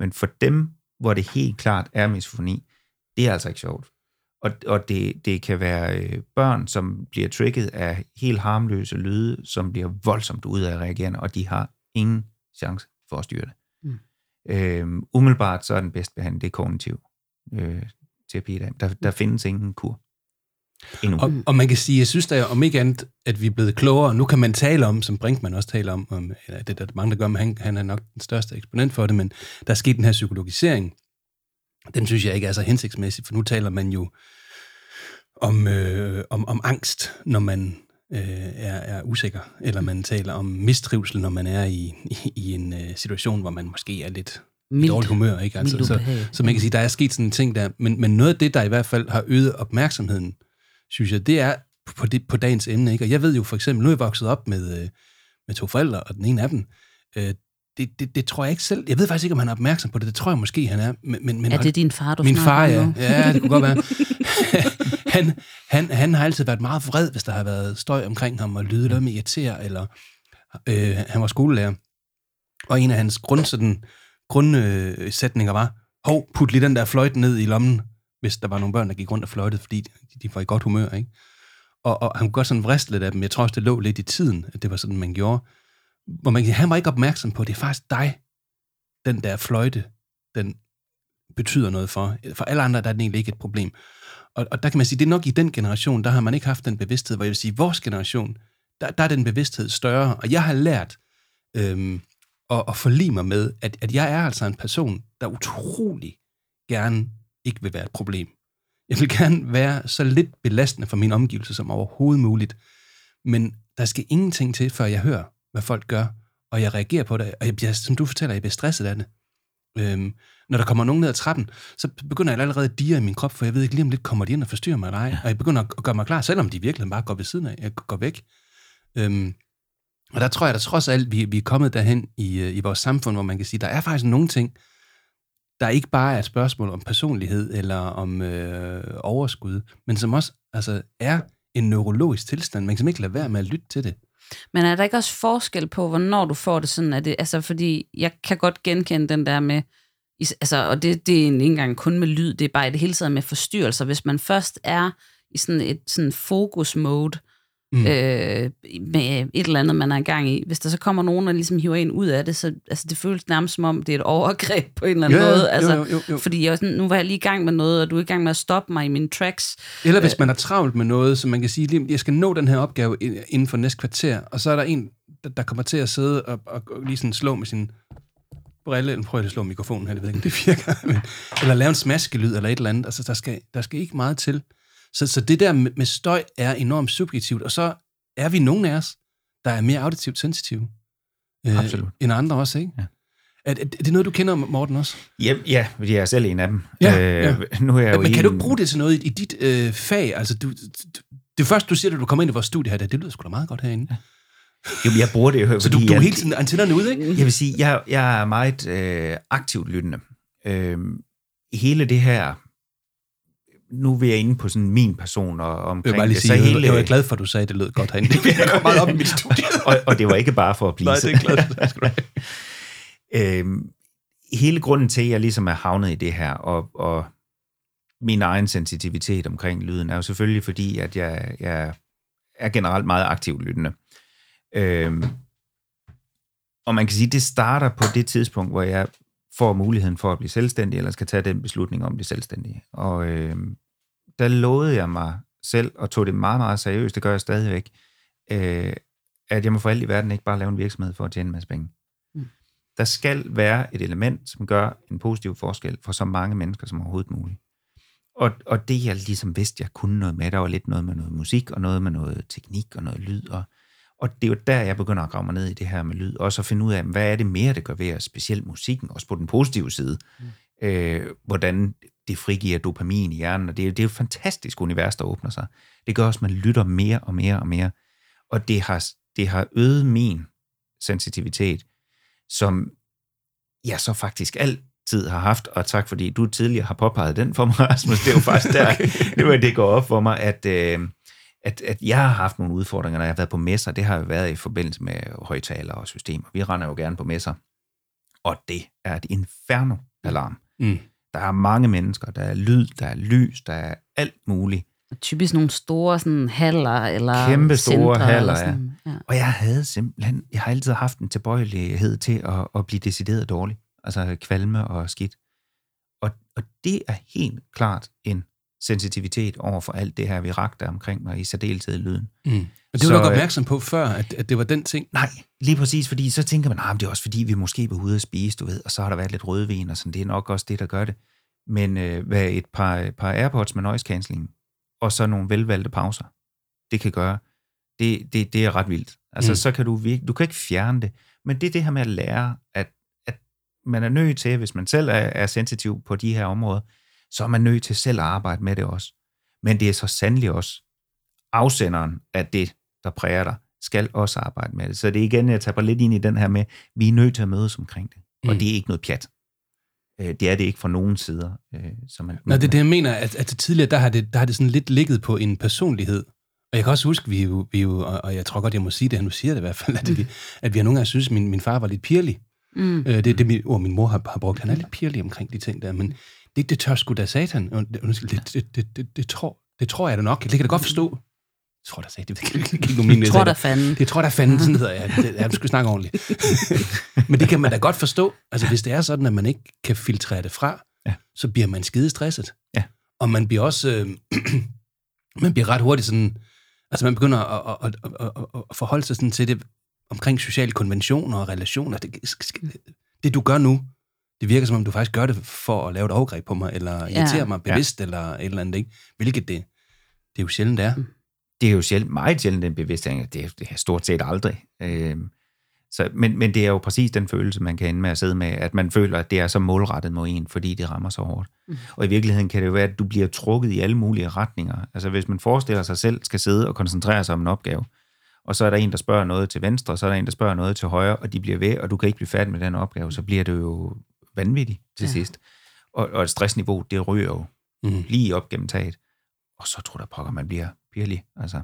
Men for dem, hvor det helt klart er misofoni, det er altså ikke sjovt. Og, og det, det kan være øh, børn, som bliver trigget af helt harmløse lyde, som bliver voldsomt udadreagerende, og de har ingen chance for at styre det. Mm. Øhm, umiddelbart så er den bedste behandling, det er kognitiv øh, terapi. Der, der findes ingen kur. Og, og man kan sige, jeg synes da om ikke andet, at vi er blevet klogere, nu kan man tale om, som Brinkmann også taler om, om eller det der mange, der gør, men han, han er nok den største eksponent for det, men der er sket den her psykologisering. Den synes jeg ikke er så hensigtsmæssig, for nu taler man jo om, øh, om, om angst, når man øh, er, er usikker, eller man taler om mistrivsel, når man er i, i, i en øh, situation, hvor man måske er lidt i dårlig humør. Ikke? Altså, så, så man kan sige, der er sket sådan en ting der, men, men noget af det, der i hvert fald har øget opmærksomheden, synes jeg, det er på, det, på dagens emne. Ikke? Og jeg ved jo for eksempel, nu er jeg vokset op med, med to forældre, og den ene af dem, øh, Det, det, det tror jeg ikke selv. Jeg ved faktisk ikke, om han er opmærksom på det. Det tror jeg måske, han er. Men, men, er det din far, du min snakker Min far, nu? Ja. Ja, det kunne godt være. han, han, han har altid været meget vred, hvis der har været støj omkring ham, og lyde der med irriterer, eller øh, han var skolelærer. Og en af hans grundsætninger øh, var, hov, put lige den der fløjte ned i lommen, hvis der var nogle børn, der gik rundt og fløjtede, fordi de, de var i godt humør, ikke? Og, og han kunne godt sådan vriste lidt af dem. Jeg tror også, det lå lidt i tiden, at det var sådan, man gjorde. Hvor man kan sige, han var ikke opmærksom på, det er faktisk dig, den der fløjte, den betyder noget for. For alle andre, der er den egentlig ikke et problem. Og, og der kan man sige, det er nok i den generation, der har man ikke haft den bevidsthed, hvor jeg vil sige, vores generation, der, der er den bevidsthed større. Og jeg har lært øhm, at, at forlige mig med, at, at jeg er altså en person, der utrolig gerne ikke vil være et problem. Jeg vil gerne være så lidt belastende for min omgivelse som overhovedet muligt. Men der skal ingenting til, før jeg hører, hvad folk gør, og jeg reagerer på det, og jeg bliver, som du fortæller, jeg bliver stresset af det. Øhm, når der kommer nogen ned ad trappen, så begynder jeg allerede at dire i min krop, for jeg ved ikke lige om lidt, kommer de ind og forstyrrer mig eller ej, og jeg begynder at gøre mig klar, selvom de virkelig bare går ved siden af, jeg går væk. Øhm, og der tror jeg, der trods alt, vi, vi er kommet derhen i, i vores samfund, hvor man kan sige, der er faktisk nogle ting, der ikke bare er et spørgsmål om personlighed, eller om øh, overskud, men som også altså, er en neurologisk tilstand. Man kan simpelthen ikke lade være med at lytte til det. Men er der ikke også forskel på, hvornår du får det sådan? Er det, altså, fordi jeg kan godt genkende den der med, altså, og det, det er ikke engang kun med lyd, det er bare i det hele taget med forstyrrelser. Hvis man først er i sådan et sådan fokus-mode, mm. øh, med et eller andet, man er i gang i, hvis der så kommer nogen, der ligesom hiver en ud af det, så altså, det føles nærmest som om, det er et overgreb på en eller anden ja, måde. Altså, jo, jo, jo. Fordi jeg, nu var jeg lige i gang med noget, og du er i gang med at stoppe mig i mine tracks. Eller hvis man er travlt med noget, så man kan sige, jeg skal nå den her opgave inden for næste kvarter, og så er der en, der kommer til at sidde og, og, og lige sådan slå med sin... Brille, prøv at slå mikrofonen her, jeg ved ikke, om det virker. Men, eller lave en smaskelyd eller et eller andet. Altså, der skal, der skal ikke meget til. Så, så det der med, med støj er enormt subjektivt, og så er vi nogen af os, der er mere auditivt sensitive øh, end andre også, ikke? Ja. Er, er det noget, du kender, Morten, også? Ja, ja, fordi jeg er selv en af dem. Ja, øh, ja. Nu er jeg jo Men kan en... du ikke bruge det til noget i, i dit øh, fag? Altså, du, du, det første, du siger, da du kommer ind i vores studie her, det lyder sgu da meget godt herinde. Ja. Jo, jeg bruger det jo. Så du, du er hele tiden antennerne ude, ikke? Jeg vil sige, jeg, jeg er meget øh, aktivt lyttende. Øh, hele det her, nu er jeg inde på sådan min person og omkring jeg det. Sige, så hele, jeg var glad for, at du sagde, at det lød godt herinde. Det jeg kom meget op i mit studie. og, og det var ikke bare for at blive. Nej, det er klart. øh, hele grunden til, at jeg ligesom er havnet i det her, og, og min egen sensitivitet omkring lyden, er jo selvfølgelig fordi, at jeg, jeg er generelt meget aktivt lyttende. Øhm, og man kan sige, at det starter på det tidspunkt, hvor jeg får muligheden for at blive selvstændig, eller skal tage den beslutning om at blive selvstændig. Og øhm, der lovede jeg mig selv, og tog det meget, meget seriøst, det gør jeg stadigvæk, øh, at jeg må for alt i verden ikke bare lave en virksomhed for at tjene en masse penge. Mm. Der skal være et element, som gør en positiv forskel for så mange mennesker som overhovedet muligt. Og, og det jeg ligesom vidste, jeg kunne noget med, der var lidt noget med noget musik, og noget med noget teknik, og noget lyd, og Og det er jo der, jeg begynder at grave mig ned i det her med lyd, og så finde ud af, hvad er det mere, det gør ved at specielt musikken, også på den positive side, mm. øh, hvordan det frigiver dopamin i hjernen, og det er, det er jo et fantastisk univers, der åbner sig. Det gør også, at man lytter mere og mere og mere, og det har, det har øget min sensitivitet, som jeg så faktisk altid har haft, og tak fordi du tidligere har påpeget den for mig, Rasmus, det er jo faktisk der, det var det går op for mig, at... Øh, At, at jeg har haft nogle udfordringer, når jeg har været på messer. Det har jo været i forbindelse med højtalere og systemer. Vi render jo gerne på messer. Og det er et inferno-alarm. Mm. Der er mange mennesker. Der er lyd, der er lys, der er alt muligt. Typisk nogle store sådan, haller eller kæmpe store haller, sådan, ja. ja. Og jeg havde simpelthen... Jeg har altid haft en tilbøjelighed til at, at blive decideret dårlig. Altså kvalme og skidt. Og, og det er helt klart en... sensitivitet over for alt det her, vi rakte omkring mig, i særdeleshed lyden. Mm. Og det var du nok opmærksom på før, at, at det var den ting? Nej, lige præcis, fordi så tænker man, nah, det er også fordi, vi måske var ude at spise, du ved, og så har der været lidt rødvin, og sådan, det er nok også det, der gør det. Men øh, hvad et par, par AirPods med noise cancelling, og så nogle velvalgte pauser, det kan gøre, det, det, det er ret vildt. Altså, mm. så kan du virke, du kan ikke fjerne det, men det er det her med at lære, at, at man er nødt til, hvis man selv er, er sensitiv på de her områder, så er man nødt til selv at arbejde med det også. Men det er så sandelig også afsenderen af det, der præger dig, skal også arbejde med det. Så det er igen, jeg taber lidt ind i den her med, vi er nødt til at mødes omkring det. Og mm. det er ikke noget pjat. Det er det ikke fra nogen sider. Som man, Nå, det er det, jeg mener, at, at tidligere, der har, det, der har det sådan lidt ligget på en personlighed. Og jeg kan også huske, vi jo, vi jo og jeg tror godt, jeg må sige det, han nu siger det i hvert fald, at, det, at vi har nogle gange synes, at min, min far var lidt pirlig. Mm. Det er det, min, oh, min mor har, har brugt. Han er lidt pirlig omkring de ting der, men Det, det tør sgu da satan. Det, det, det, det, det, tror, det tror jeg da nok. Det kan da godt forstå. Jeg tror da satan. Det tror da fanden. Det tror da fanden, sådan hedder jeg. Det, jeg skal snakke ordentligt. Men det kan man da godt forstå. Altså, hvis det er sådan, at man ikke kan filtrere det fra, ja. Så bliver man skide stresset. Ja. Og man bliver også... Øh, man bliver ret hurtigt sådan... Altså, man begynder at, at, at, at, at forholde sig sådan til det omkring sociale konventioner og relationer. Det, det du gør nu, det virker, som om du faktisk gør det for at lave et overgreb på mig, eller irritere ja. mig bevidst, ja. eller et eller andet, ikke? Hvilket det, det er jo sjældent, det er. Det er jo sjældent, meget sjældent, den bevidsthed. Det er, det er stort set aldrig. Øh, så, men, men det er jo præcis den følelse, man kan ende med at sidde med, at man føler, at det er så målrettet mod en, fordi det rammer så hårdt. Mm. Og i virkeligheden kan det jo være, at du bliver trukket i alle mulige retninger. Altså hvis man forestiller sig selv, skal sidde og koncentrere sig om en opgave, og så er der en, der spørger noget til venstre, og så er der en, der spørger noget til højre, og de bliver ved, og du kan ikke blive færdig med den opgave, så bliver det jo vanvittigt til ja. sidst. Og, og et stressniveau, det ryger jo mm. lige op gennem taget. Og så tror der pokker, man bliver pirlig. Altså,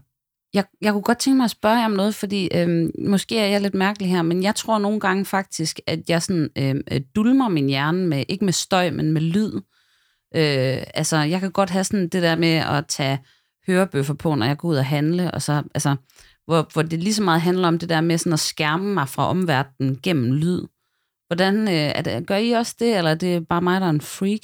Jeg, jeg kunne godt tænke mig at spørge jer om noget, fordi øhm, måske er jeg lidt mærkelig her, men jeg tror nogle gange faktisk, at jeg sådan øhm, dulmer min hjerne med, ikke med støj, men med lyd. Øh, altså, jeg kan godt have sådan det der med at tage hørebøffer på, når jeg går ud og handle, og så, altså, hvor, hvor det lige så meget handler om det der med sådan at skærme mig fra omverdenen gennem lyd. Hvordan, øh, er det, gør I også det, eller er det bare mig, der er en freak?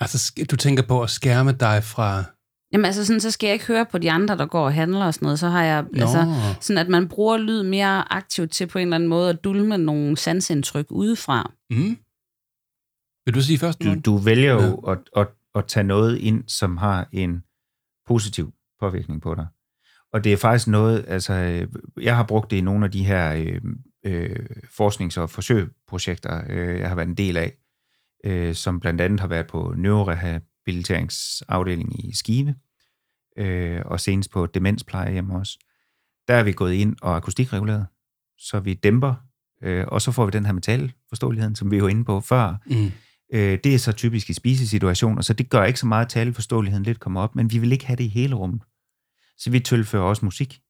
Altså, du tænker på at skærme dig fra... Jamen altså sådan, så skal jeg ikke høre på de andre, der går og handler og sådan noget, så har jeg, Nå. altså sådan, at man bruger lyd mere aktivt til på en eller anden måde at dulme nogle sansindtryk udefra. Mm. Vil du sige først? Du, du vælger jo ja. at, at, at tage noget ind, som har en positiv påvirkning på dig. Og det er faktisk noget, altså jeg har brugt det i nogle af de her øh, forsknings- og forsøgsprojekter, øh, jeg har været en del af, øh, som blandt andet har været på neurorehab, habiliteringsafdeling i Skive, øh, og senest på demensplejehjem også. Der er vi gået ind og akustikreguleret, så vi dæmper, øh, og så får vi den her metalforståeligheden, som vi var inde på før. Mm. Øh, det er så typisk i spisesituationer, så det gør ikke så meget, at taleforståeligheden lidt kommer op, men vi vil ikke have det i hele rummet. Så vi tilføjer også musik.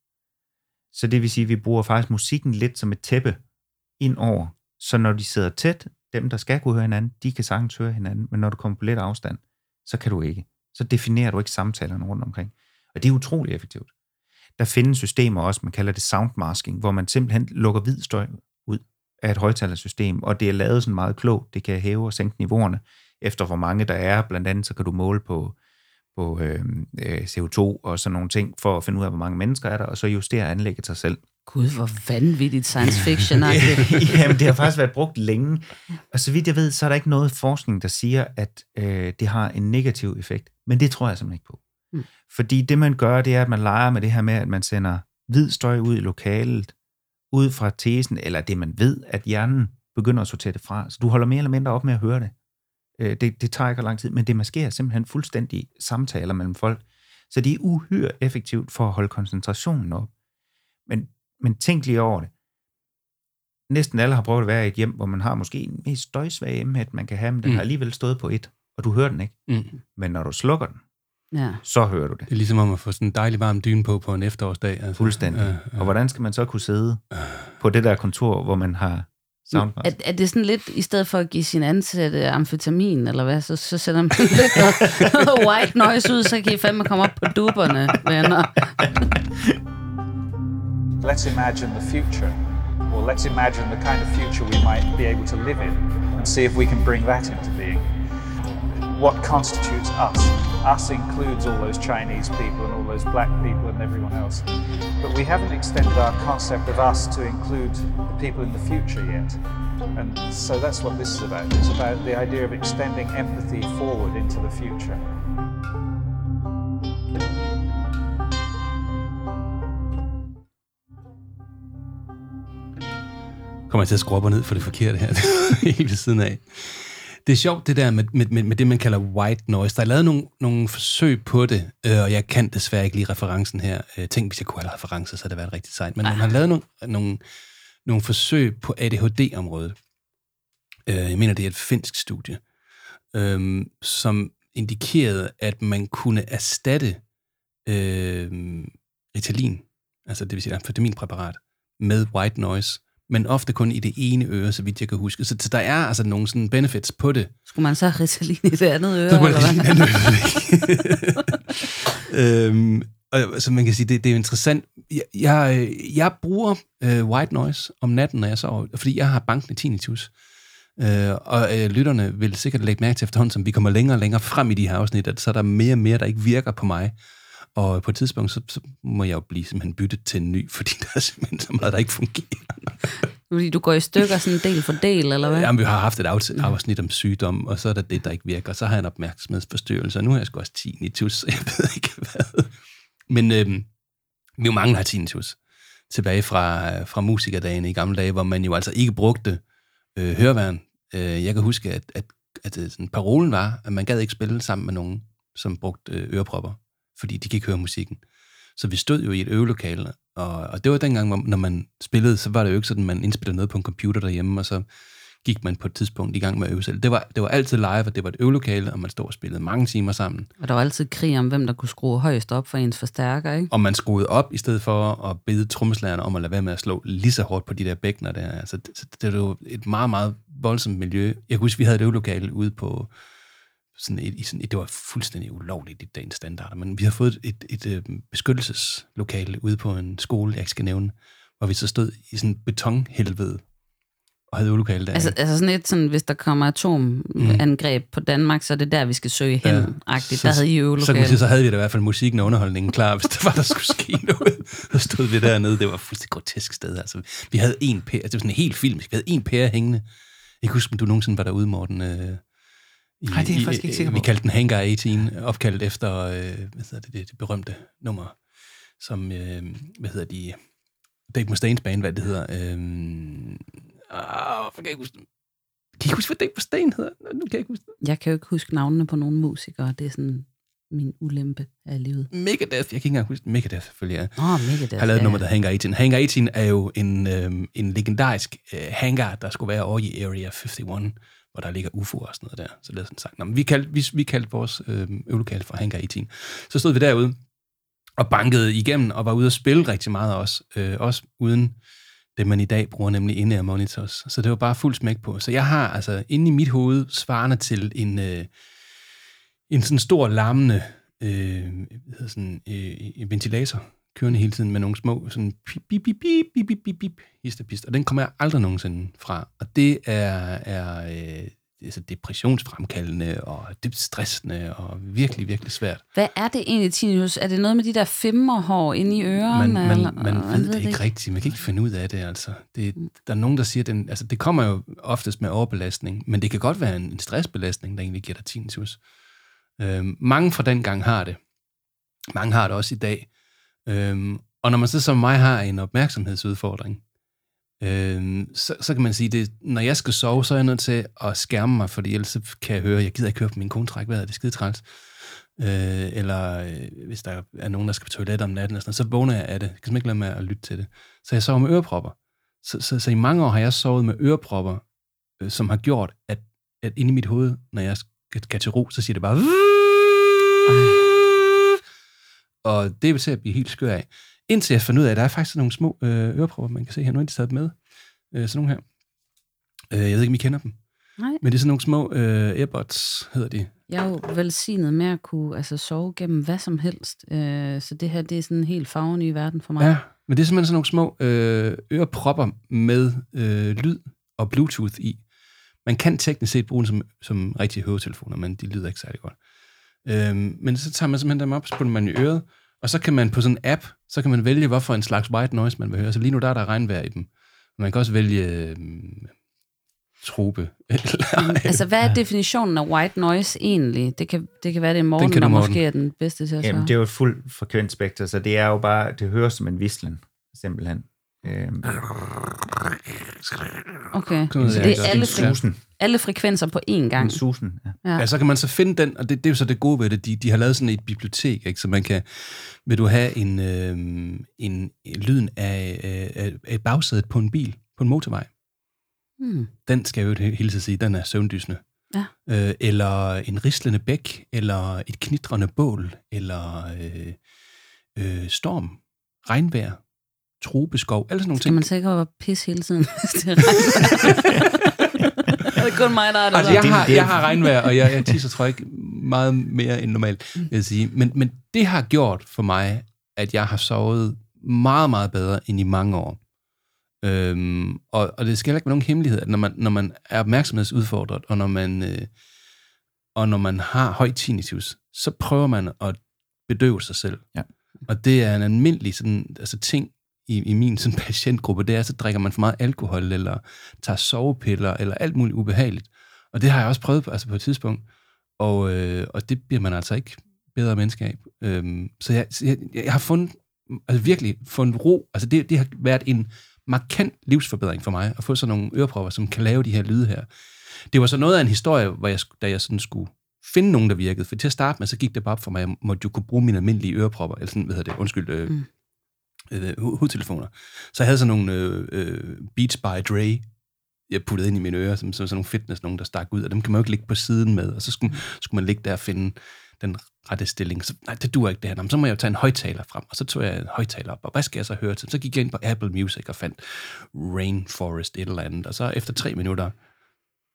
Så det vil sige, at vi bruger faktisk musikken lidt som et tæppe indover, så når de sidder tæt, dem der skal kunne høre hinanden, de kan sagtens høre hinanden, men når du kommer på lidt afstand, så kan du ikke. Så definerer du ikke samtalerne rundt omkring. Og det er utrolig effektivt. Der findes systemer også, man kalder det soundmasking, hvor man simpelthen lukker hvid støj ud af et højtalersystem, og det er lavet sådan meget klogt. Det kan hæve og sænke niveauerne, efter hvor mange der er. Blandt andet så kan du måle på, på øh, C O to og sådan nogle ting, for at finde ud af, hvor mange mennesker er der, og så justere anlægget sig selv. Gud, hvor vanvittigt science fiction er det. Jamen, det har faktisk været brugt længe. Og så vidt jeg ved, så er der ikke noget forskning, der siger, at øh, det har en negativ effekt. Men det tror jeg simpelthen ikke på. Mm. Fordi det, man gør, det er, at man leger med det her med, at man sender hvid støj ud i lokalet, ud fra tesen, eller det, man ved, at hjernen begynder at sortere det fra. Så du holder mere eller mindre op med at høre det. Øh, det, det tager ikke lang tid, men det maskerer simpelthen fuldstændig samtaler mellem folk. Så det er uhyre effektivt for at holde koncentrationen op. Men Men tænk lige over det. Næsten alle har prøvet at være i et hjem, hvor man har måske en mest støjsvage emhed, man kan have, men den mm. har alligevel stået på et, og du hører den ikke. Mm. Men når du slukker den, ja. så hører du det. Det er ligesom om at få sådan en dejlig varm dyne på på en efterårsdag. Altså. Fuldstændig. Ja, ja. Og hvordan skal man så kunne sidde ja. på det der kontor, hvor man har soundbar? Er, er det sådan lidt, i stedet for at give sin ansatte amfetamin, eller hvad, så, så sætter man lidt noget white noise ud, så kan I fandme komme op på duberne, venner. Let's imagine the future, or let's imagine the kind of future we might be able to live in, and see if we can bring that into being. What constitutes us? Us includes all those Chinese people and all those black people and everyone else. But we haven't extended our concept of us to include the people in the future yet. And so that's what this is about. It's about the idea of extending empathy forward into the future. Kommer jeg til at skrue op og ned for det forkerte her, helt ved siden af. Det er sjovt, det der med, med, med det, man kalder white noise. Der er lavet nogle, nogle forsøg på det, øh, og jeg kan desværre ikke lige referencen her. Øh, tænk, hvis jeg kunne have referencer, så havde det været rigtig sejt. Men ah. man har lavet nogle, nogle, nogle forsøg på A D H D-området. Øh, jeg mener, det er et finsk studie, øh, som indikerede, at man kunne erstatte øh, Ritalin, altså det vil sige amfetaminpræparat, med white noise, men ofte kun i det ene øre, så vidt jeg kan huske. Så, så der er altså nogle sådan benefits på det. Skulle man så have Ritalin i det andet øre? Så man eller øhm, og, så man kan sige, det, det er jo interessant. Jeg, jeg, jeg bruger øh, white noise om natten, når jeg sover, fordi jeg har bankende tinnitus. Øh, og øh, lytterne vil sikkert lægge mærke til efterhånden, som vi kommer længere og længere frem i de her afsnit, at så er der mere og mere, der ikke virker på mig. Og på et tidspunkt, så, så må jeg jo blive simpelthen byttet til en ny, fordi der er simpelthen så meget, der ikke fungerer. Fordi du går i stykker sådan del for del, eller hvad? Jamen, vi har haft et afsnit om sygdom, og så er der det, der ikke virker. Så har jeg en opmærksomhedsforstyrrelse, og nu har jeg sgu også tinnitus, jeg ved ikke hvad. Men øhm, vi jo mange, der har tinnitus. Tilbage fra, fra musikerdagene i gamle dage, hvor man jo altså ikke brugte øh, høreværn. Øh, jeg kan huske, at, at, at, at sådan, parolen var, at man gad ikke spille sammen med nogen, som brugte øh, ørepropper, fordi de kan ikke høre musikken. Så vi stod jo i et øvelokale, og, og det var dengang, hvor, når man spillede, så var det jo ikke sådan, man indspillede noget på en computer derhjemme, og så gik man på et tidspunkt i gang med at øve selv. Det var, det var altid live, og det var et øvelokale, og man stod og spillede mange timer sammen. Og der var altid krig om, hvem der kunne skrue højst op for ens forstærker, ikke? Og man skruede op, i stedet for at bede trommeslagerne om at lade være med at slå lige så hårdt på de der bækkener der. Altså, det, det var jo et meget, meget voldsomt miljø. Jeg husker, vi havde et øvelokale ude på... Sådan et, i sådan et, det var fuldstændig ulovligt i dagens standarder, men vi har fået et, et, et beskyttelseslokale ude på en skole, jeg ikke skal nævne, hvor vi så stod i sådan betonhelvede og havde øvelokale der. Altså, altså sådan et, sådan, hvis der kommer atomangreb mm. på Danmark, så er det der, vi skal søge hen, ja, agtigt. Der havde I øvelokale. Så, så havde vi da i hvert fald musikken og underholdningen klar, hvis der var, der skulle ske noget. Så stod vi dernede, det var et fuldstændig grotesk sted. Altså, vi havde en pære, altså, det var sådan en helt filmisk, vi havde en pære hængende. Jeg kan huske, om du nogensinde var derude, Morten... Øh, I, Ej, det er jeg faktisk ikke sikker på. Vi kaldte den Hangar atten, opkaldt efter øh, hvad hedder det, det, det berømte nummer, som, øh, hvad hedder de, Dave Mustaines band, hvad det hedder. Øh, åh, kan jeg ikke huske Kan I huske, hvad Dave Mustaine hedder? Nu kan jeg ikke huske det. Jeg kan jo ikke huske navnene på nogle musikere, det er sådan min ulempe af livet. Megadeth, jeg kan ikke engang huske Megadeth, selvfølgelig. Åh, ja. oh, Megadeth, har lavet ja. nummer, der Hangar atten. Hangar atten er jo en, øh, en legendarisk øh, hangar, der skulle være over i Area enoghalvfjerds, og der ligger U F O'er og sådan noget der. Så det er sådan sagt. Nå, men vi kaldte, vi, vi kaldte vores øh, øvelokale for Hangar atten. Så stod vi derude og bankede igennem, og var ude at spille rigtig meget også. Øh, også uden det, man i dag bruger, nemlig in-ear monitors. Så det var bare fuld smæk på. Så jeg har altså inde i mit hoved svarende til en, øh, en sådan stor larmende øh, sådan, øh, ventilator, kørende hele tiden med nogle små sådan pip, pip, pip, pip, pip, pip, pip, hist og pist. Og den kommer jeg aldrig nogensinde fra. Og det er, er, øh, det er så depressionsfremkaldende og dybt stressende og virkelig, virkelig svært. Hvad er det egentlig, tinnitus? Er det noget med de der femmerhår inde i ørerne? Man, man, man, man ved, ved det ikke, ikke rigtigt. Man kan ikke finde ud af det, altså. Det, der er nogen, der siger, at den, altså, det kommer jo oftest med overbelastning, men det kan godt være en, en stressbelastning, der egentlig giver dig tinnitus. Øhm, mange fra dengang har det. Mange har det også i dag. Øhm, og når man så som mig har en opmærksomhedsudfordring, øhm, så, så kan man sige, det, når jeg skal sove, så er jeg nødt til at skærme mig, fordi ellers kan jeg høre, jeg gider ikke høre på min kone trække vejret, det er skide træls. Øh, eller øh, hvis der er nogen, der skal på toilet om natten, og sådan, så vågner jeg af det. Jeg kan simpelthen ikke lade med at lytte til det. Så jeg sover med ørepropper. Så, så, så i mange år har jeg sovet med ørepropper, øh, som har gjort, at, at inde i mit hoved, når jeg skal til ro, så siger det bare... Øh. Og det er til at blive helt skør af. Indtil jeg fandt ud af, at der er faktisk nogle små øh, ørepropper, man kan se her. Nu er de taget med. Øh, sådan nogle her. Øh, jeg ved ikke, om I kender dem. Nej. Men det er sådan nogle små øh, earbuds, hedder de. Jeg er jo velsignet med at kunne altså, sove gennem hvad som helst. Øh, så det her, det er sådan en helt farvenyg verden for mig. Ja, men det er simpelthen sådan nogle små øh, ørepropper med øh, lyd og Bluetooth i. Man kan teknisk set bruge dem som, som rigtige høretelefoner, men de lyder ikke særlig godt. Øhm, men så tager man simpelthen dem op, så putter man i øret, og så kan man på sådan en app, så kan man vælge, hvorfor en slags white noise man vil høre. Så lige nu der er der regnvejr i dem. Man kan også vælge øhm, trope. Altså, hvad er definitionen af white noise egentlig? Det kan, det kan være, det er Morten, der måske er den bedste til at svare. Jamen, det er jo et fuldt frekvensspektrum, så det er jo bare, det høres som en vislen, simpelthen. Øhm. Okay, så det er det alle frekvenser. Alle frekvenser på én gang. Susen, ja. Ja. Ja, så kan man så finde den, og det, det er jo så det gode ved det. De, de har lavet sådan et bibliotek, ikke? Så man kan... Vil du have en, øh, en lyden af, øh, af bagsædet på en bil, på en motorvej? Hmm. Den skal jeg jo hele tiden sige, den er søvndysende. Ja. Øh, eller en rislende bæk, eller et knitrende bål, eller øh, øh, storm, regnvejr, tropeskov, alle sådan nogle ting. Skal man sikkert være pis hele tiden, hvis det er regnvejr? Det er kun mig, der er det. Altså, jeg, har, jeg har regnvejr, og jeg, jeg tisser, tror jeg, ikke meget mere end normalt, vil jeg sige. Men, men det har gjort for mig, at jeg har sovet meget, meget bedre end i mange år. Øhm, og, og det skal heller ikke være nogen hemmelighed, at når man, når man er opmærksomhedsudfordret, og når man, øh, og når man har høj tinnitus, så prøver man at bedøve sig selv. Ja. Og det er en almindelig sådan, altså, ting, I, i min sådan, patientgruppe, det er, så drikker man for meget alkohol, eller tager sovepiller, eller alt muligt ubehageligt. Og det har jeg også prøvet på, altså på et tidspunkt, og, øh, og det bliver man altså ikke bedre menneske af. Øhm, så jeg, jeg, jeg har fundet, altså virkelig fundet ro, altså det, det har været en markant livsforbedring for mig, at få sådan nogle ørepropper, som kan lave de her lyde her. Det var så noget af en historie, hvor jeg, da jeg sådan skulle finde nogen, der virkede, for til at starte med, så gik det bare op for mig, at jeg måtte jo kunne bruge mine almindelige ørepropper, eller sådan, hvad hedder det, undskyld, øh, mm. hovedtelefoner. Så jeg havde sådan nogle øh, Beats by Dre jeg puttede ind i mine ører, som sådan nogle fitness, nogen der stak ud, og dem kan man jo ikke ligge på siden med, og så skulle, skulle man ligge der og finde den rette stilling. Så, nej, det duer ikke det her. Nå, så må jeg jo tage en højttaler frem, og så tog jeg en højttaler op, og hvad skal jeg så høre til? Så gik jeg ind på Apple Music og fandt Rainforest et eller andet, og så efter tre minutter,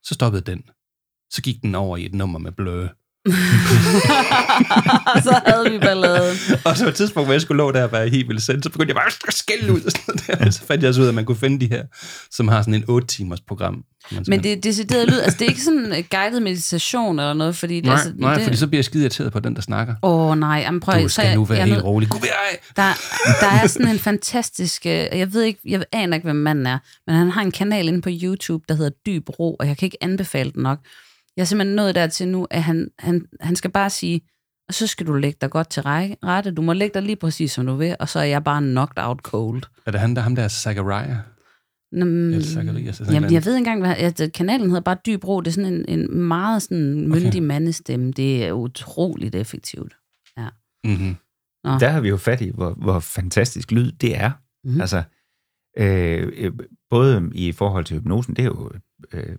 så stoppede den. Så gik den over i et nummer med Blø. Og så havde vi balladen. Og så på et tidspunkt, hvor jeg skulle lå der og være helt vildt sendt, så begyndte jeg bare at skælde ud. Og sådan der. Så fandt jeg så ud, at man kunne finde de her, som har sådan en otte-timers program. Men det er decideret lyd. Altså, det er ikke sådan en guided meditation eller noget? Fordi nej, altså, nej det... fordi så bliver jeg skide irriteret på den, der snakker. Åh oh, nej. Jamen, prøv, du skal så, nu være jeg, helt rolig. Gud, der, der er sådan en fantastisk... Jeg ved ikke, jeg aner ikke, hvem manden er, men han har en kanal inde på YouTube, der hedder Dyb Ro, og jeg kan ikke anbefale den nok. Jeg er simpelthen nået dertil nu, at han, han, han skal bare sige, og så skal du lægge dig godt til rette. Du må lægge dig lige præcis, som du vil, og så er jeg bare knocked out cold. Er det han, der ham der Zachariah? Jamen, jamen, jeg ved engang, hvad kanalen hedder bare Dyb Ro. Det er sådan en, en meget sådan myndig okay. mandestemme. Det er utroligt effektivt. Ja. Mm-hmm. Der har vi jo fat i, hvor, hvor fantastisk lyd det er. Mm-hmm. Altså, øh, både i forhold til hypnosen, det er jo... Øh,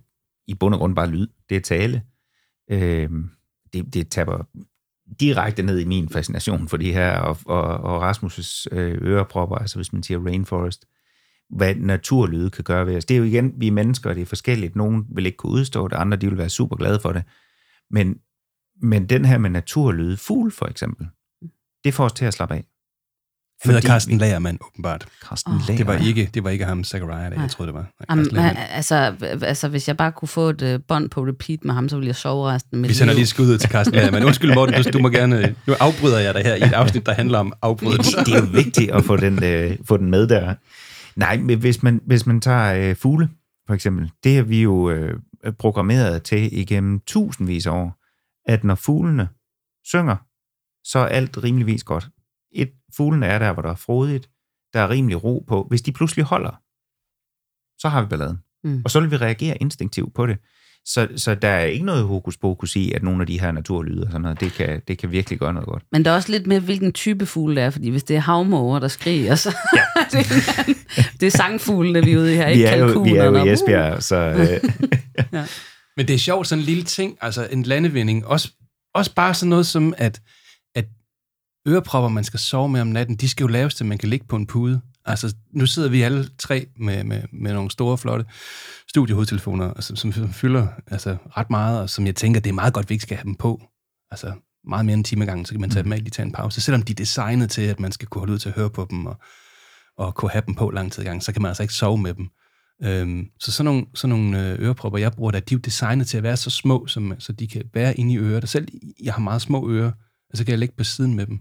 i bund og grund bare lyd. Det er tale. Øh, det, det tapper direkte ned i min fascination for de her, og, og, og Rasmus' ørepropper, altså hvis man siger rainforest, hvad naturlyde kan gøre ved os. Det er jo igen, vi mennesker, og det er forskelligt. Nogen vil ikke kunne udstå det, andre de vil være super glade for det. Men, men den her med naturlyde, fugl for eksempel, det får os til at slappe af. Han hedder Karsten Lægermand, åbenbart. Karsten oh. det, var ikke, det var ikke ham, Zachariah, jeg troede, det var. Am, altså, altså, hvis jeg bare kunne få et øh, bånd på repeat med ham, så ville jeg sove resten af mit liv. Vi sender lige skuddet til Karsten Lægermand. Undskyld, Morten, du må gerne... Nu afbryder jeg dig her i et afsnit, der handler om afbrydelse. Det er jo vigtigt at få den, øh, få den med der. Nej, men hvis man, hvis man tager øh, fugle, for eksempel, det har vi jo øh, programmeret til igennem tusindvis af år, at når fuglene synger, så er alt rimeligvis godt. Et, fuglene er der, hvor der er frodigt, der er rimelig ro på. Hvis de pludselig holder, så har vi balladen. Mm. Og så vil vi reagere instinktivt på det. Så, så der er ikke noget hokus pokus i, at nogle af de her naturlyder, sådan noget, det, kan, det kan virkelig gøre noget godt. Men der er også lidt med, hvilken type fugle det er, fordi hvis det er havmåger, der skriger, så ja. det er det er sangfuglene, vi er ude i her, ikke kalkunerne. Vi er jo i Esbjerg, så... Øh. ja. Men det er sjovt, sådan en lille ting, altså en landevinding, også, også bare sådan noget som, at ørepropper, man skal sove med om natten, de skal jo laves til, man kan ligge på en pude. Altså, nu sidder vi alle tre med, med, med nogle store, flotte studiehovedtelefoner, som, som fylder altså, ret meget, og som jeg tænker, det er meget godt, vi ikke skal have dem på. Altså, meget mere end en time ad gangen, så kan man tage dem af, lige tage en pause. Selvom de er designet til, at man skal kunne holde ud til at høre på dem, og, og kunne have dem på lang tid ad gangen, så kan man altså ikke sove med dem. Øhm, så sådan nogle, sådan nogle ørepropper, jeg bruger, der, de er jo designet til at være så små, som, så de kan være inde i øret. Og selv jeg har meget små ører, og så kan jeg ligge på siden med dem.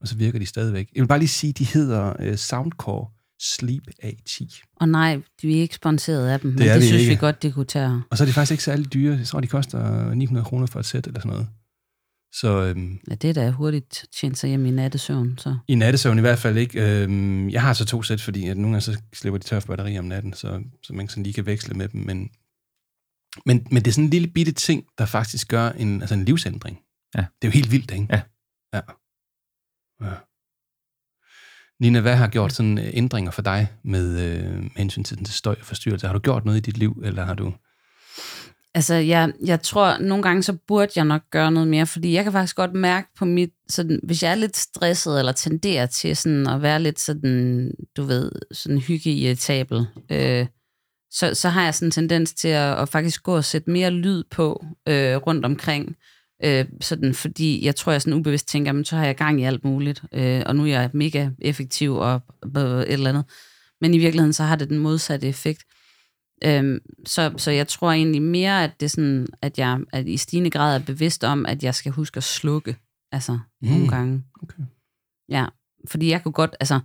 Og så virker de stadigvæk. Jeg vil bare lige sige, at de hedder uh, Soundcore Sleep A ti. Og nej, de er ikke sponsoreret af dem, det men det de synes ikke. Vi godt, det kunne tage. Og så er de faktisk ikke særlig dyre. Jeg tror, de koster ni hundrede kroner for et sæt eller sådan noget. Så, øhm, ja, det er da hurtigt tjent sig hjem i nattesøvn. Så. I nattesøvn i hvert fald ikke. Øhm, jeg har så to sæt, fordi at nogle gange så slipper de tør for batteri om natten, så, så man sådan lige kan veksle med dem. Men, men, men det er sådan en lille bitte ting, der faktisk gør en, altså en livsændring. Ja. Det er jo helt vildt, ikke? Ja. Ja. Ja. Nina, hvad har gjort sådan ændringer for dig med, øh, med hensyn til den til støj og forstyrrelse? Har du gjort noget i dit liv, eller har du... Altså, jeg, jeg tror, nogle gange, så burde jeg nok gøre noget mere, fordi jeg kan faktisk godt mærke på mit... Sådan, hvis jeg er lidt stresset, eller tenderer til sådan at være lidt sådan, du ved, sådan hyggeirritabel, øh, så, så har jeg sådan en tendens til at, at faktisk gå og sætte mere lyd på øh, rundt omkring, Øh, sådan, fordi jeg tror, jeg sådan ubevidst tænker, jamen, så har jeg gang i alt muligt, øh, og nu er jeg mega effektiv og et eller andet. Men i virkeligheden, så har det den modsatte effekt. Øh, så, så jeg tror egentlig mere, at det sådan, at jeg at i stigende grad er bevidst om, at jeg skal huske at slukke, altså mm. nogle gange. Okay. Ja, fordi jeg kunne godt, altså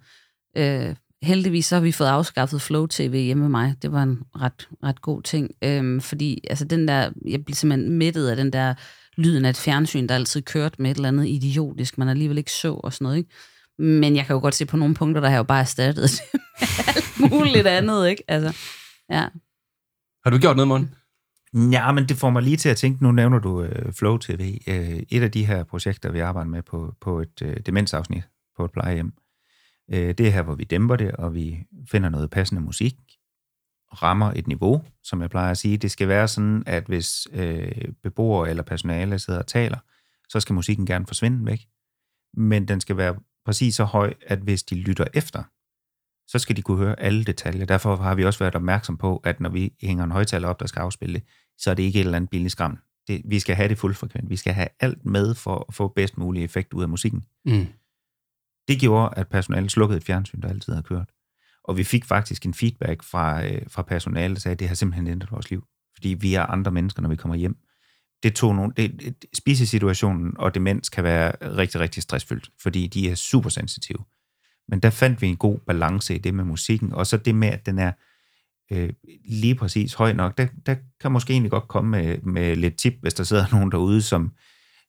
øh, heldigvis så har vi fået afskaffet Flow T V hjemme med mig. Det var en ret, ret god ting, øh, fordi altså den der, jeg blev simpelthen mættet af den der lyden af et fjernsyn, der altid kørt med et eller andet idiotisk, man alligevel ikke så og sådan noget, ikke? Men jeg kan jo godt se på nogle punkter, der har jeg jo bare erstattet det med alt muligt andet, ikke? Altså, ja. Har du gjort noget, Morten? Ja, men det får mig lige til at tænke, nu nævner du uh, Flow T V, uh, et af de her projekter, vi arbejder med på, på et uh, demensafsnit på et plejehjem. Uh, det er her, hvor vi dæmper det, og vi finder noget passende musik, rammer et niveau, som jeg plejer at sige. Det skal være sådan, at hvis øh, beboere eller personale sidder og taler, så skal musikken gerne forsvinde væk. Men den skal være præcis så høj, at hvis de lytter efter, så skal de kunne høre alle detaljer. Derfor har vi også været opmærksom på, at når vi hænger en højtaler op, der skal afspille det, så er det ikke et eller andet billigt skram. Det, vi skal have det fuldfrekvent. Vi skal have alt med for at få bedst mulig effekt ud af musikken. Mm. Det gjorde, at personalet slukkede et fjernsyn, der altid havde kørt. Og vi fik faktisk en feedback fra, øh, fra personalet, der sagde, at det har simpelthen ændret vores liv. Fordi vi er andre mennesker, når vi kommer hjem. Det tog nogle, det, det, spisesituationen og demens kan være rigtig, rigtig stressfyldt, fordi de er supersensitive. Men der fandt vi en god balance i det med musikken, og så det med, at den er øh, lige præcis høj nok. Der, der kan måske egentlig godt komme med, med lidt tip, hvis der sidder nogen derude, som,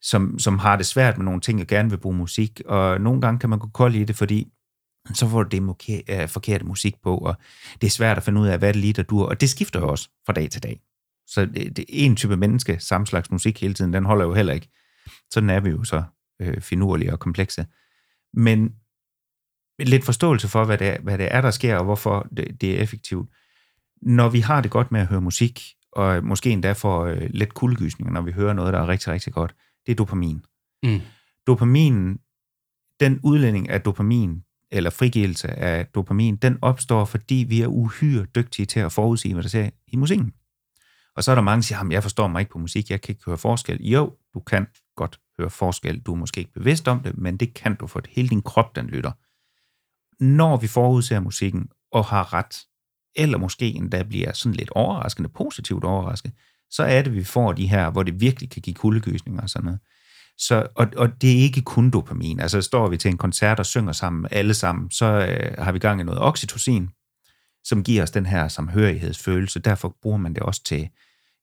som, som har det svært med nogle ting, og gerne vil bruge musik. Og nogle gange kan man gå kold i det, fordi så får du det moke- uh, forkerte musik på, og det er svært at finde ud af, hvad det lige der dur, og det skifter jo også fra dag til dag. Så det, det en type menneske, samme slags musik hele tiden, den holder jo heller ikke. Sådan er vi jo så øh, finurlige og komplekse. Men lidt forståelse for, hvad det er, hvad det er der sker, og hvorfor det, det er effektivt. Når vi har det godt med at høre musik, og måske endda får øh, lidt kuldegysninger, når vi hører noget, der er rigtig, rigtig godt, det er dopamin. Mm. Dopaminen, den udledning af dopamin, eller frigivelse af dopamin, den opstår, fordi vi er uhyre dygtige til at forudsige, hvad der sker i musikken. Og så er der mange, der siger, jamen jeg forstår mig ikke på musik, jeg kan ikke høre forskel. Jo, du kan godt høre forskel. Du er måske ikke bevidst om det, men det kan du, for hele din krop, den lytter. Når vi forudser musikken og har ret, eller måske endda bliver sådan lidt overraskende, positivt overrasket, så er det, vi får de her, hvor det virkelig kan give kuldegysninger og sådan noget. Så, og, og det er ikke kun dopamin. Altså står vi til en koncert og synger sammen, alle sammen, så øh, har vi gang i noget oxytocin, som giver os den her samhørighedsfølelse. Derfor bruger man det også til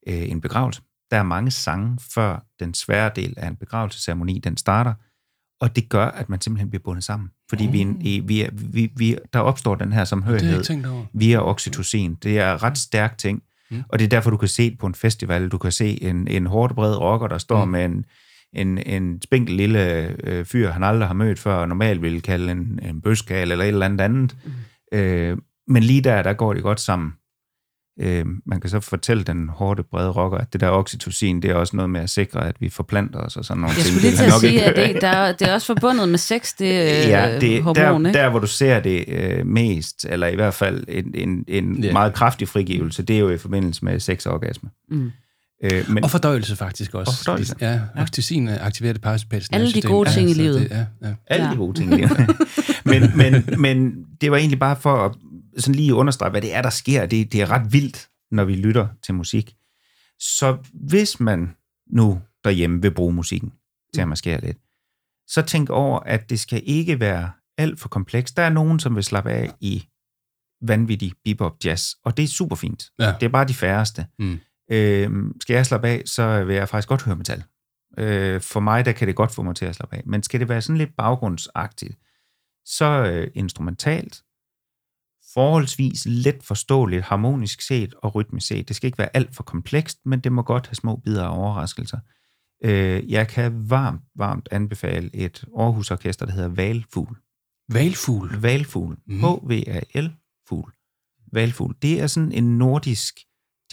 øh, en begravelse. Der er mange sange, før den svære del af en begravelsesceremoni, den starter, og det gør, at man simpelthen bliver bundet sammen. Fordi mm. vi, vi, vi, vi, der opstår den her samhørighed via oxytocin. Det er en ret stærk ting, mm. og det er derfor, du kan se det på en festival. Du kan se en, en hårdt bred rocker, der står mm. med en En, en spinkel lille øh, fyr, han aldrig har mødt før, og normalt ville kalde en, en bøskal eller et eller andet andet. Mm. Øh, men lige der, der går det godt sammen. Øh, man kan så fortælle den hårde, brede rocker, at det der oxytocin, det er også noget med at sikre, at vi forplanter os og sådan nogle ting. Jeg skulle lige til at sige, ikke... at det, der, det er også forbundet med sex, det, ja, det hormon, der, ikke? Der, hvor du ser det øh, mest, eller i hvert fald en, en, en yeah. meget kraftig frigivelse, det er jo i forbindelse med sexorgasme. Mm. Øh, men og fordøjelse faktisk også. Og fordøjelse. Ja, oxytocin aktiverer det parasympatiske nervesystem. Alle de gode ting i livet. Det, ja, ja. Alle ja. de gode ting i livet. men, men, men det var egentlig bare for at sådan lige understrege, hvad det er, der sker. Det, det er ret vildt, når vi lytter til musik. Så hvis man nu derhjemme vil bruge musikken til at maskere lidt, så tænk over, at det skal ikke være alt for komplekst. Der er nogen, som vil slappe af i vanvittig bebop jazz, og det er super fint. Ja. Det er bare de færreste. Mm. Øh, skal jeg slappe af, så vil jeg faktisk godt høre metal. Øh, for mig, der kan det godt få mig til at slappe af. Men skal det være sådan lidt baggrundsagtigt, så øh, instrumentalt, forholdsvis let forståeligt, harmonisk set og rytmisk set. Det skal ikke være alt for komplekst, men det må godt have små bidder og overraskelser. Øh, jeg kan varmt, varmt anbefale et Aarhus Orkester, der hedder Valfugl. Valfugl? Valfugl. Mm. H V A L-fugl. Valfugl. Det er sådan en nordisk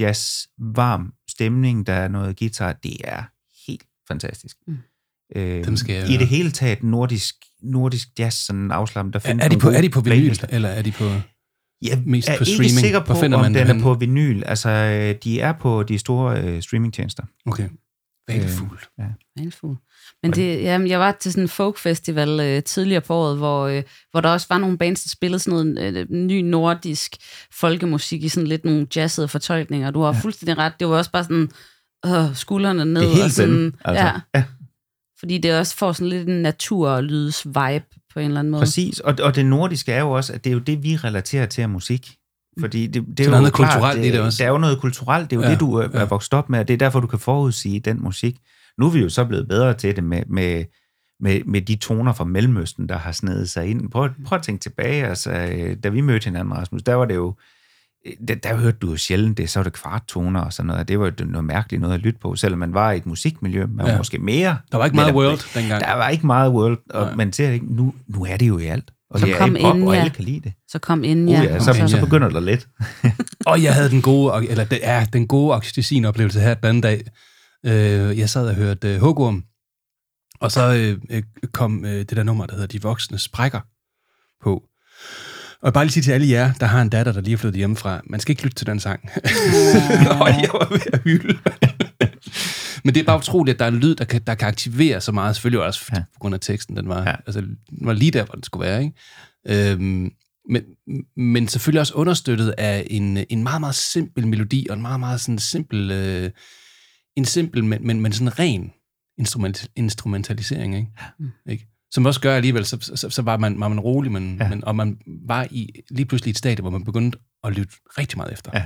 jazz, varm stemning, der er noget guitar, det er helt fantastisk. Mm. Øhm, I det hele taget nordisk, nordisk jazz, sådan afslappende. Er, er, de på, er de på vinyl, eller er de på ja, mest på streaming? Jeg er ikke sikker på, man, om den er på vinyl. Altså, de er på de store øh, streamingtjenester. Okay. Valfugl. Øh, ja. Valfugl. Men det, jamen, jeg var til sådan en folkfestival øh, tidligere på året, hvor, øh, hvor der også var nogle bands, der spillede sådan noget øh, ny nordisk folkemusik i sådan lidt nogle jazzede fortolkninger. Du har ja. fuldstændig ret. Det var også bare sådan øh, skuldrene ned. Det er helt og sådan, den, altså. ja. ja. Fordi det også får sådan lidt en naturlydes vibe på en eller anden måde. Præcis, og, og det nordiske er jo også, at det er jo det, vi relaterer til musik. Fordi det, det er jo noget klart, kulturelt, det, det er det også. Der er jo noget kulturelt, det er jo ja, det, du er, ja. er vokset op med, og det er derfor, du kan forudsige den musik. Nu er vi jo så blevet bedre til det med, med, med, med de toner fra Mellemøsten, der har snedet sig ind. Prøv, prøv at tænke tilbage, altså, da vi mødte hinanden, Rasmus, der var det jo, der, der hørte du jo sjældent det, så var det kvarttoner og sådan noget, og det var jo noget mærkeligt noget at lytte på, selvom man var i et musikmiljø, man ja. var måske mere. Der var ikke meget world dengang. Der var ikke meget world, og man ser det ikke, nu, nu er det jo i alt. Og så det kom er inden, og alle kan lide det. Så kom inden, ja. Uh, ja så, så, så begynder det lidt. Og jeg havde den gode, eller ja, den gode oxytocin-oplevelse her den anden dag. Øh, jeg sad og hørte Hågum, øh, og så øh, kom øh, det der nummer, der hedder De Voksne Sprækker på. Og jeg bare lige sige til alle jer, der har en datter, der lige er flyttet hjemmefra, man skal ikke lytte til den sang. Nå, jeg var ved at hylde. Men det er bare utroligt, at der er en lyd, der kan, der kan aktivere så meget. Selvfølgelig også ja. På grund af teksten. Den var, ja. Altså, den var lige der, hvor den skulle være. Ikke? Øhm, men, men selvfølgelig også understøttet af en, en meget, meget simpel melodi, og en meget, meget sådan simpel, øh, en simpel men, men, men sådan ren instrument, instrumentalisering. Ikke? Ja. Ikke? Som også gør alligevel, så, så, så var, man, var man rolig, men, ja. men, og man var i lige pludselig et stadie, hvor man begyndte at lytte rigtig meget efter. Ja.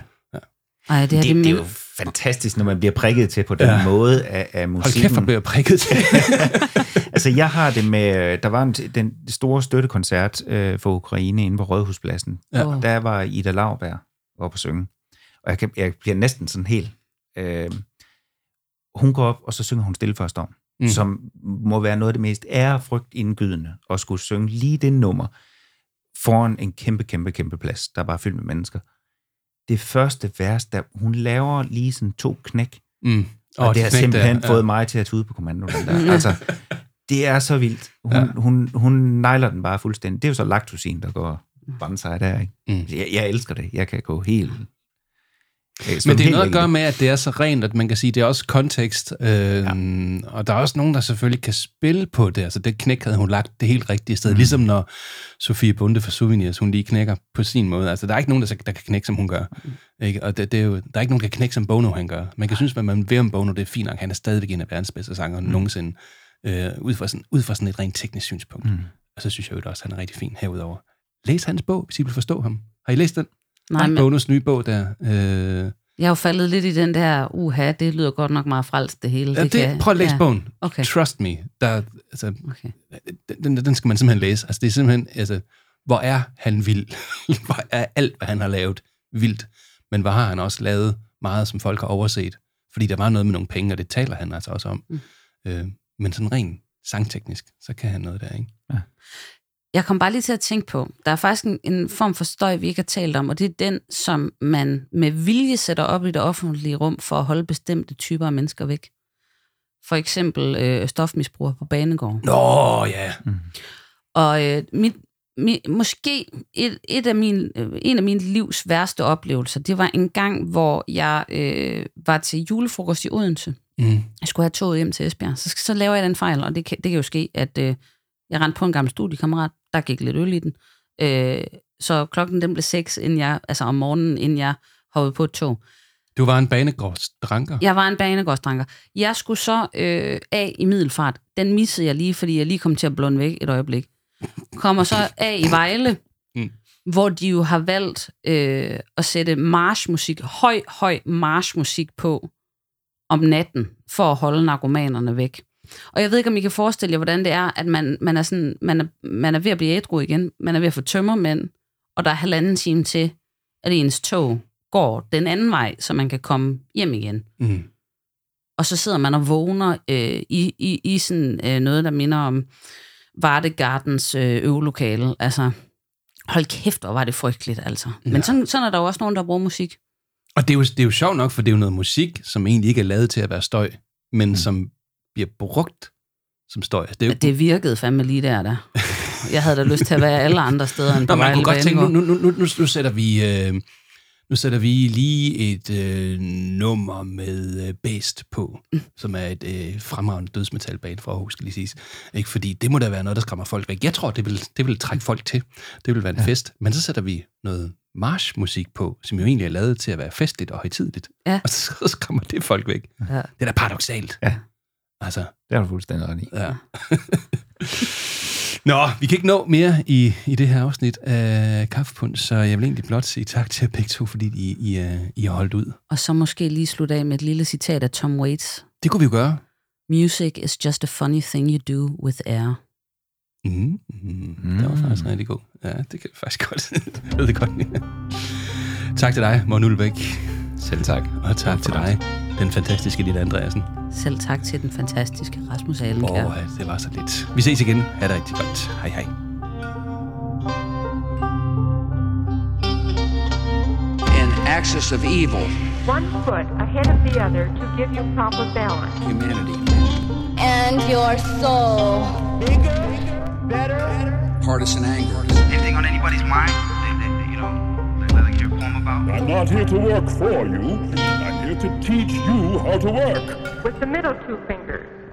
Ej, det, det, det, det er jo fantastisk, når man bliver prikket til på den ja. Måde af, af musikken. Hold kæft, man bliver prikket til. Altså, jeg har det med... Der var en, den store støttekoncert øh, for Ukraine inde på Rådhuspladsen. Ja. Og der var Ida Lauberg oppe at synge. Og jeg, kan, jeg bliver næsten sådan helt... Øh, hun går op, og så synger hun Stille for Storm, mm. som må være noget af det mest ærefrygtindgydende at skulle synge lige det nummer foran en kæmpe, kæmpe, kæmpe plads, der er bare fyldt med mennesker. Det første vers, der hun laver lige sådan to knæk, mm. og, og det har simpelthen der. Fået mig til at tude på kommando. Der. Altså, det er så vildt. Hun, ja. hun, hun nejler den bare fuldstændig. Det er jo så laktosin, der går bandsej der, ikke? Mm. Jeg, jeg elsker det. Jeg kan gå helt... Men det er noget længere. At gøre med, at det er så rent, at man kan sige, at det er også kontekst, øh, ja. Og der er også nogen, der selvfølgelig kan spille på det. Altså det knæk havde hun lagt det helt rigtige sted, mm. ligesom når Sofie bundet fra Souvenirs, hun lige knækker på sin måde. Altså der er ikke nogen, der, der kan knække, som hun gør. Mm. Ikke? Og det, det er jo, der er ikke nogen, der kan knække, som Bono han gør. Man kan synes, at man ved om Bono, det er fint nok. Han er stadigvæk en af verdens bedste sanger mm. nogensinde, øh, ud, fra sådan, ud fra sådan et rent teknisk synspunkt. Mm. Og så synes jeg jo også, han er rigtig fin herudover. Læs hans bog, hvis I vil forstå ham. Har I læst den? Nej, men... Bonos nye bog der. Øh... Jeg har faldet lidt i den der, uha, det lyder godt nok meget frelst, det hele. Ja, det, det kan... Prøv at læse ja. Bogen. Okay. Trust me. Der, altså, okay. den, den skal man simpelthen læse. Altså, det er simpelthen, altså, hvor er han vild? Hvor er alt, hvad han har lavet, vildt? Men hvor har han også lavet meget, som folk har overset? Fordi der var noget med nogle penge, og det taler han altså også om. Mm. Øh, men sådan rent sangteknisk, så kan han noget der, ikke? Ja. Jeg kom bare lige til at tænke på, der er faktisk en, en form for støj, vi ikke har talt om, og det er den, som man med vilje sætter op i det offentlige rum for at holde bestemte typer af mennesker væk. For eksempel øh, stofmisbrugere på banegården. Nå, ja. Mm. Og øh, mit, mit, måske et, et af mine, en af mine livs værste oplevelser, det var en gang, hvor jeg øh, var til julefrokost i Odense. Mm. Jeg skulle have toget hjem til Esbjerg. Så, så laver jeg den fejl, og det kan, det kan jo ske, at... Øh, jeg rendte på en gammel studiekammerat, der gik lidt øl i den. Øh, så klokken den blev seks, inden jeg, altså om morgenen, inden jeg hoppede på et tog. Du var en banegårdsdranker? Jeg var en banegårdsdranker. Jeg skulle så øh, af i Middelfart. Den missede jeg lige, fordi jeg lige kom til at blunde væk et øjeblik. Kommer så af i Vejle, mm. hvor de jo har valgt øh, at sætte marchmusik, høj, høj marchmusik på om natten, for at holde narkomanerne væk. Og jeg ved ikke, om I kan forestille jer, hvordan det er, at man, man, er, sådan, man, er, man er ved at blive ædru igen, man er ved at få tømmermænd, og der er halvanden time til, at ens tog går den anden vej, så man kan komme hjem igen. Mm. Og så sidder man og vågner øh, i, i, i sådan øh, noget, der minder om Vardegardens øh, øvelokale. Altså, hold kæft, hvor var det frygteligt, altså. Ja. Men sådan, sådan er der jo også nogen, der bruger musik. Og det er, jo, det er jo sjovt nok, for det er jo noget musik, som egentlig ikke er lavet til at være støj, men mm. som... bliver brugt som støj. Det, jo... det virkede fandme lige der, der. Jeg havde da lyst til at være alle andre steder end på Vejle Banegård. Nu, nu, nu, nu, nu sætter vi øh, nu sætter vi lige et øh, nummer med øh, Best på, mm. som er et øh, fremragende dødsmetalband fra Aarhus, skal lige siges. Ikke? Fordi det må da være noget, der skræmmer folk væk. Jeg tror, det vil, det vil trække folk til. Det vil være en ja. Fest. Men så sætter vi noget marchmusik på, som jo egentlig er lavet til at være festligt og højtideligt. Ja. Og så skræmmer det folk væk. Ja. Det er da paradoksalt. Ja. Altså, det er du fuldstændig ret i. Ja. Nå, vi kan ikke nå mere i, i det her afsnit af Kaffepunch, så jeg vil egentlig blot sige tak til jer begge to, fordi I, I, I har holdt ud. Og så måske lige slutte af med et lille citat af Tom Waits. Det kunne vi jo gøre. Music is just a funny thing you do with air. Mm, mm, mm. Det var faktisk rigtig god. Ja, det kan jeg faktisk godt. Jeg ved det godt. Ja. Tak til dig, Morten Ulbæk. Selv tak. Og tak til dig, den fantastiske Nina Andreasen. Selv tak til den fantastiske Rasmus Alenkær. Åh, det var så lidt. Vi ses igen. Ha' det rigtig godt. Hej hej. axis of evil. One foot ahead of the other to give you proper balance. Humanity. And your soul. Bigger, bigger, better, better. Partisan anger. Anything on anybody's mind, they, they, they, you know, they, they, they hear a poem about. I'm not here to work for you. I'm here to teach you how to work. With the middle two fingers.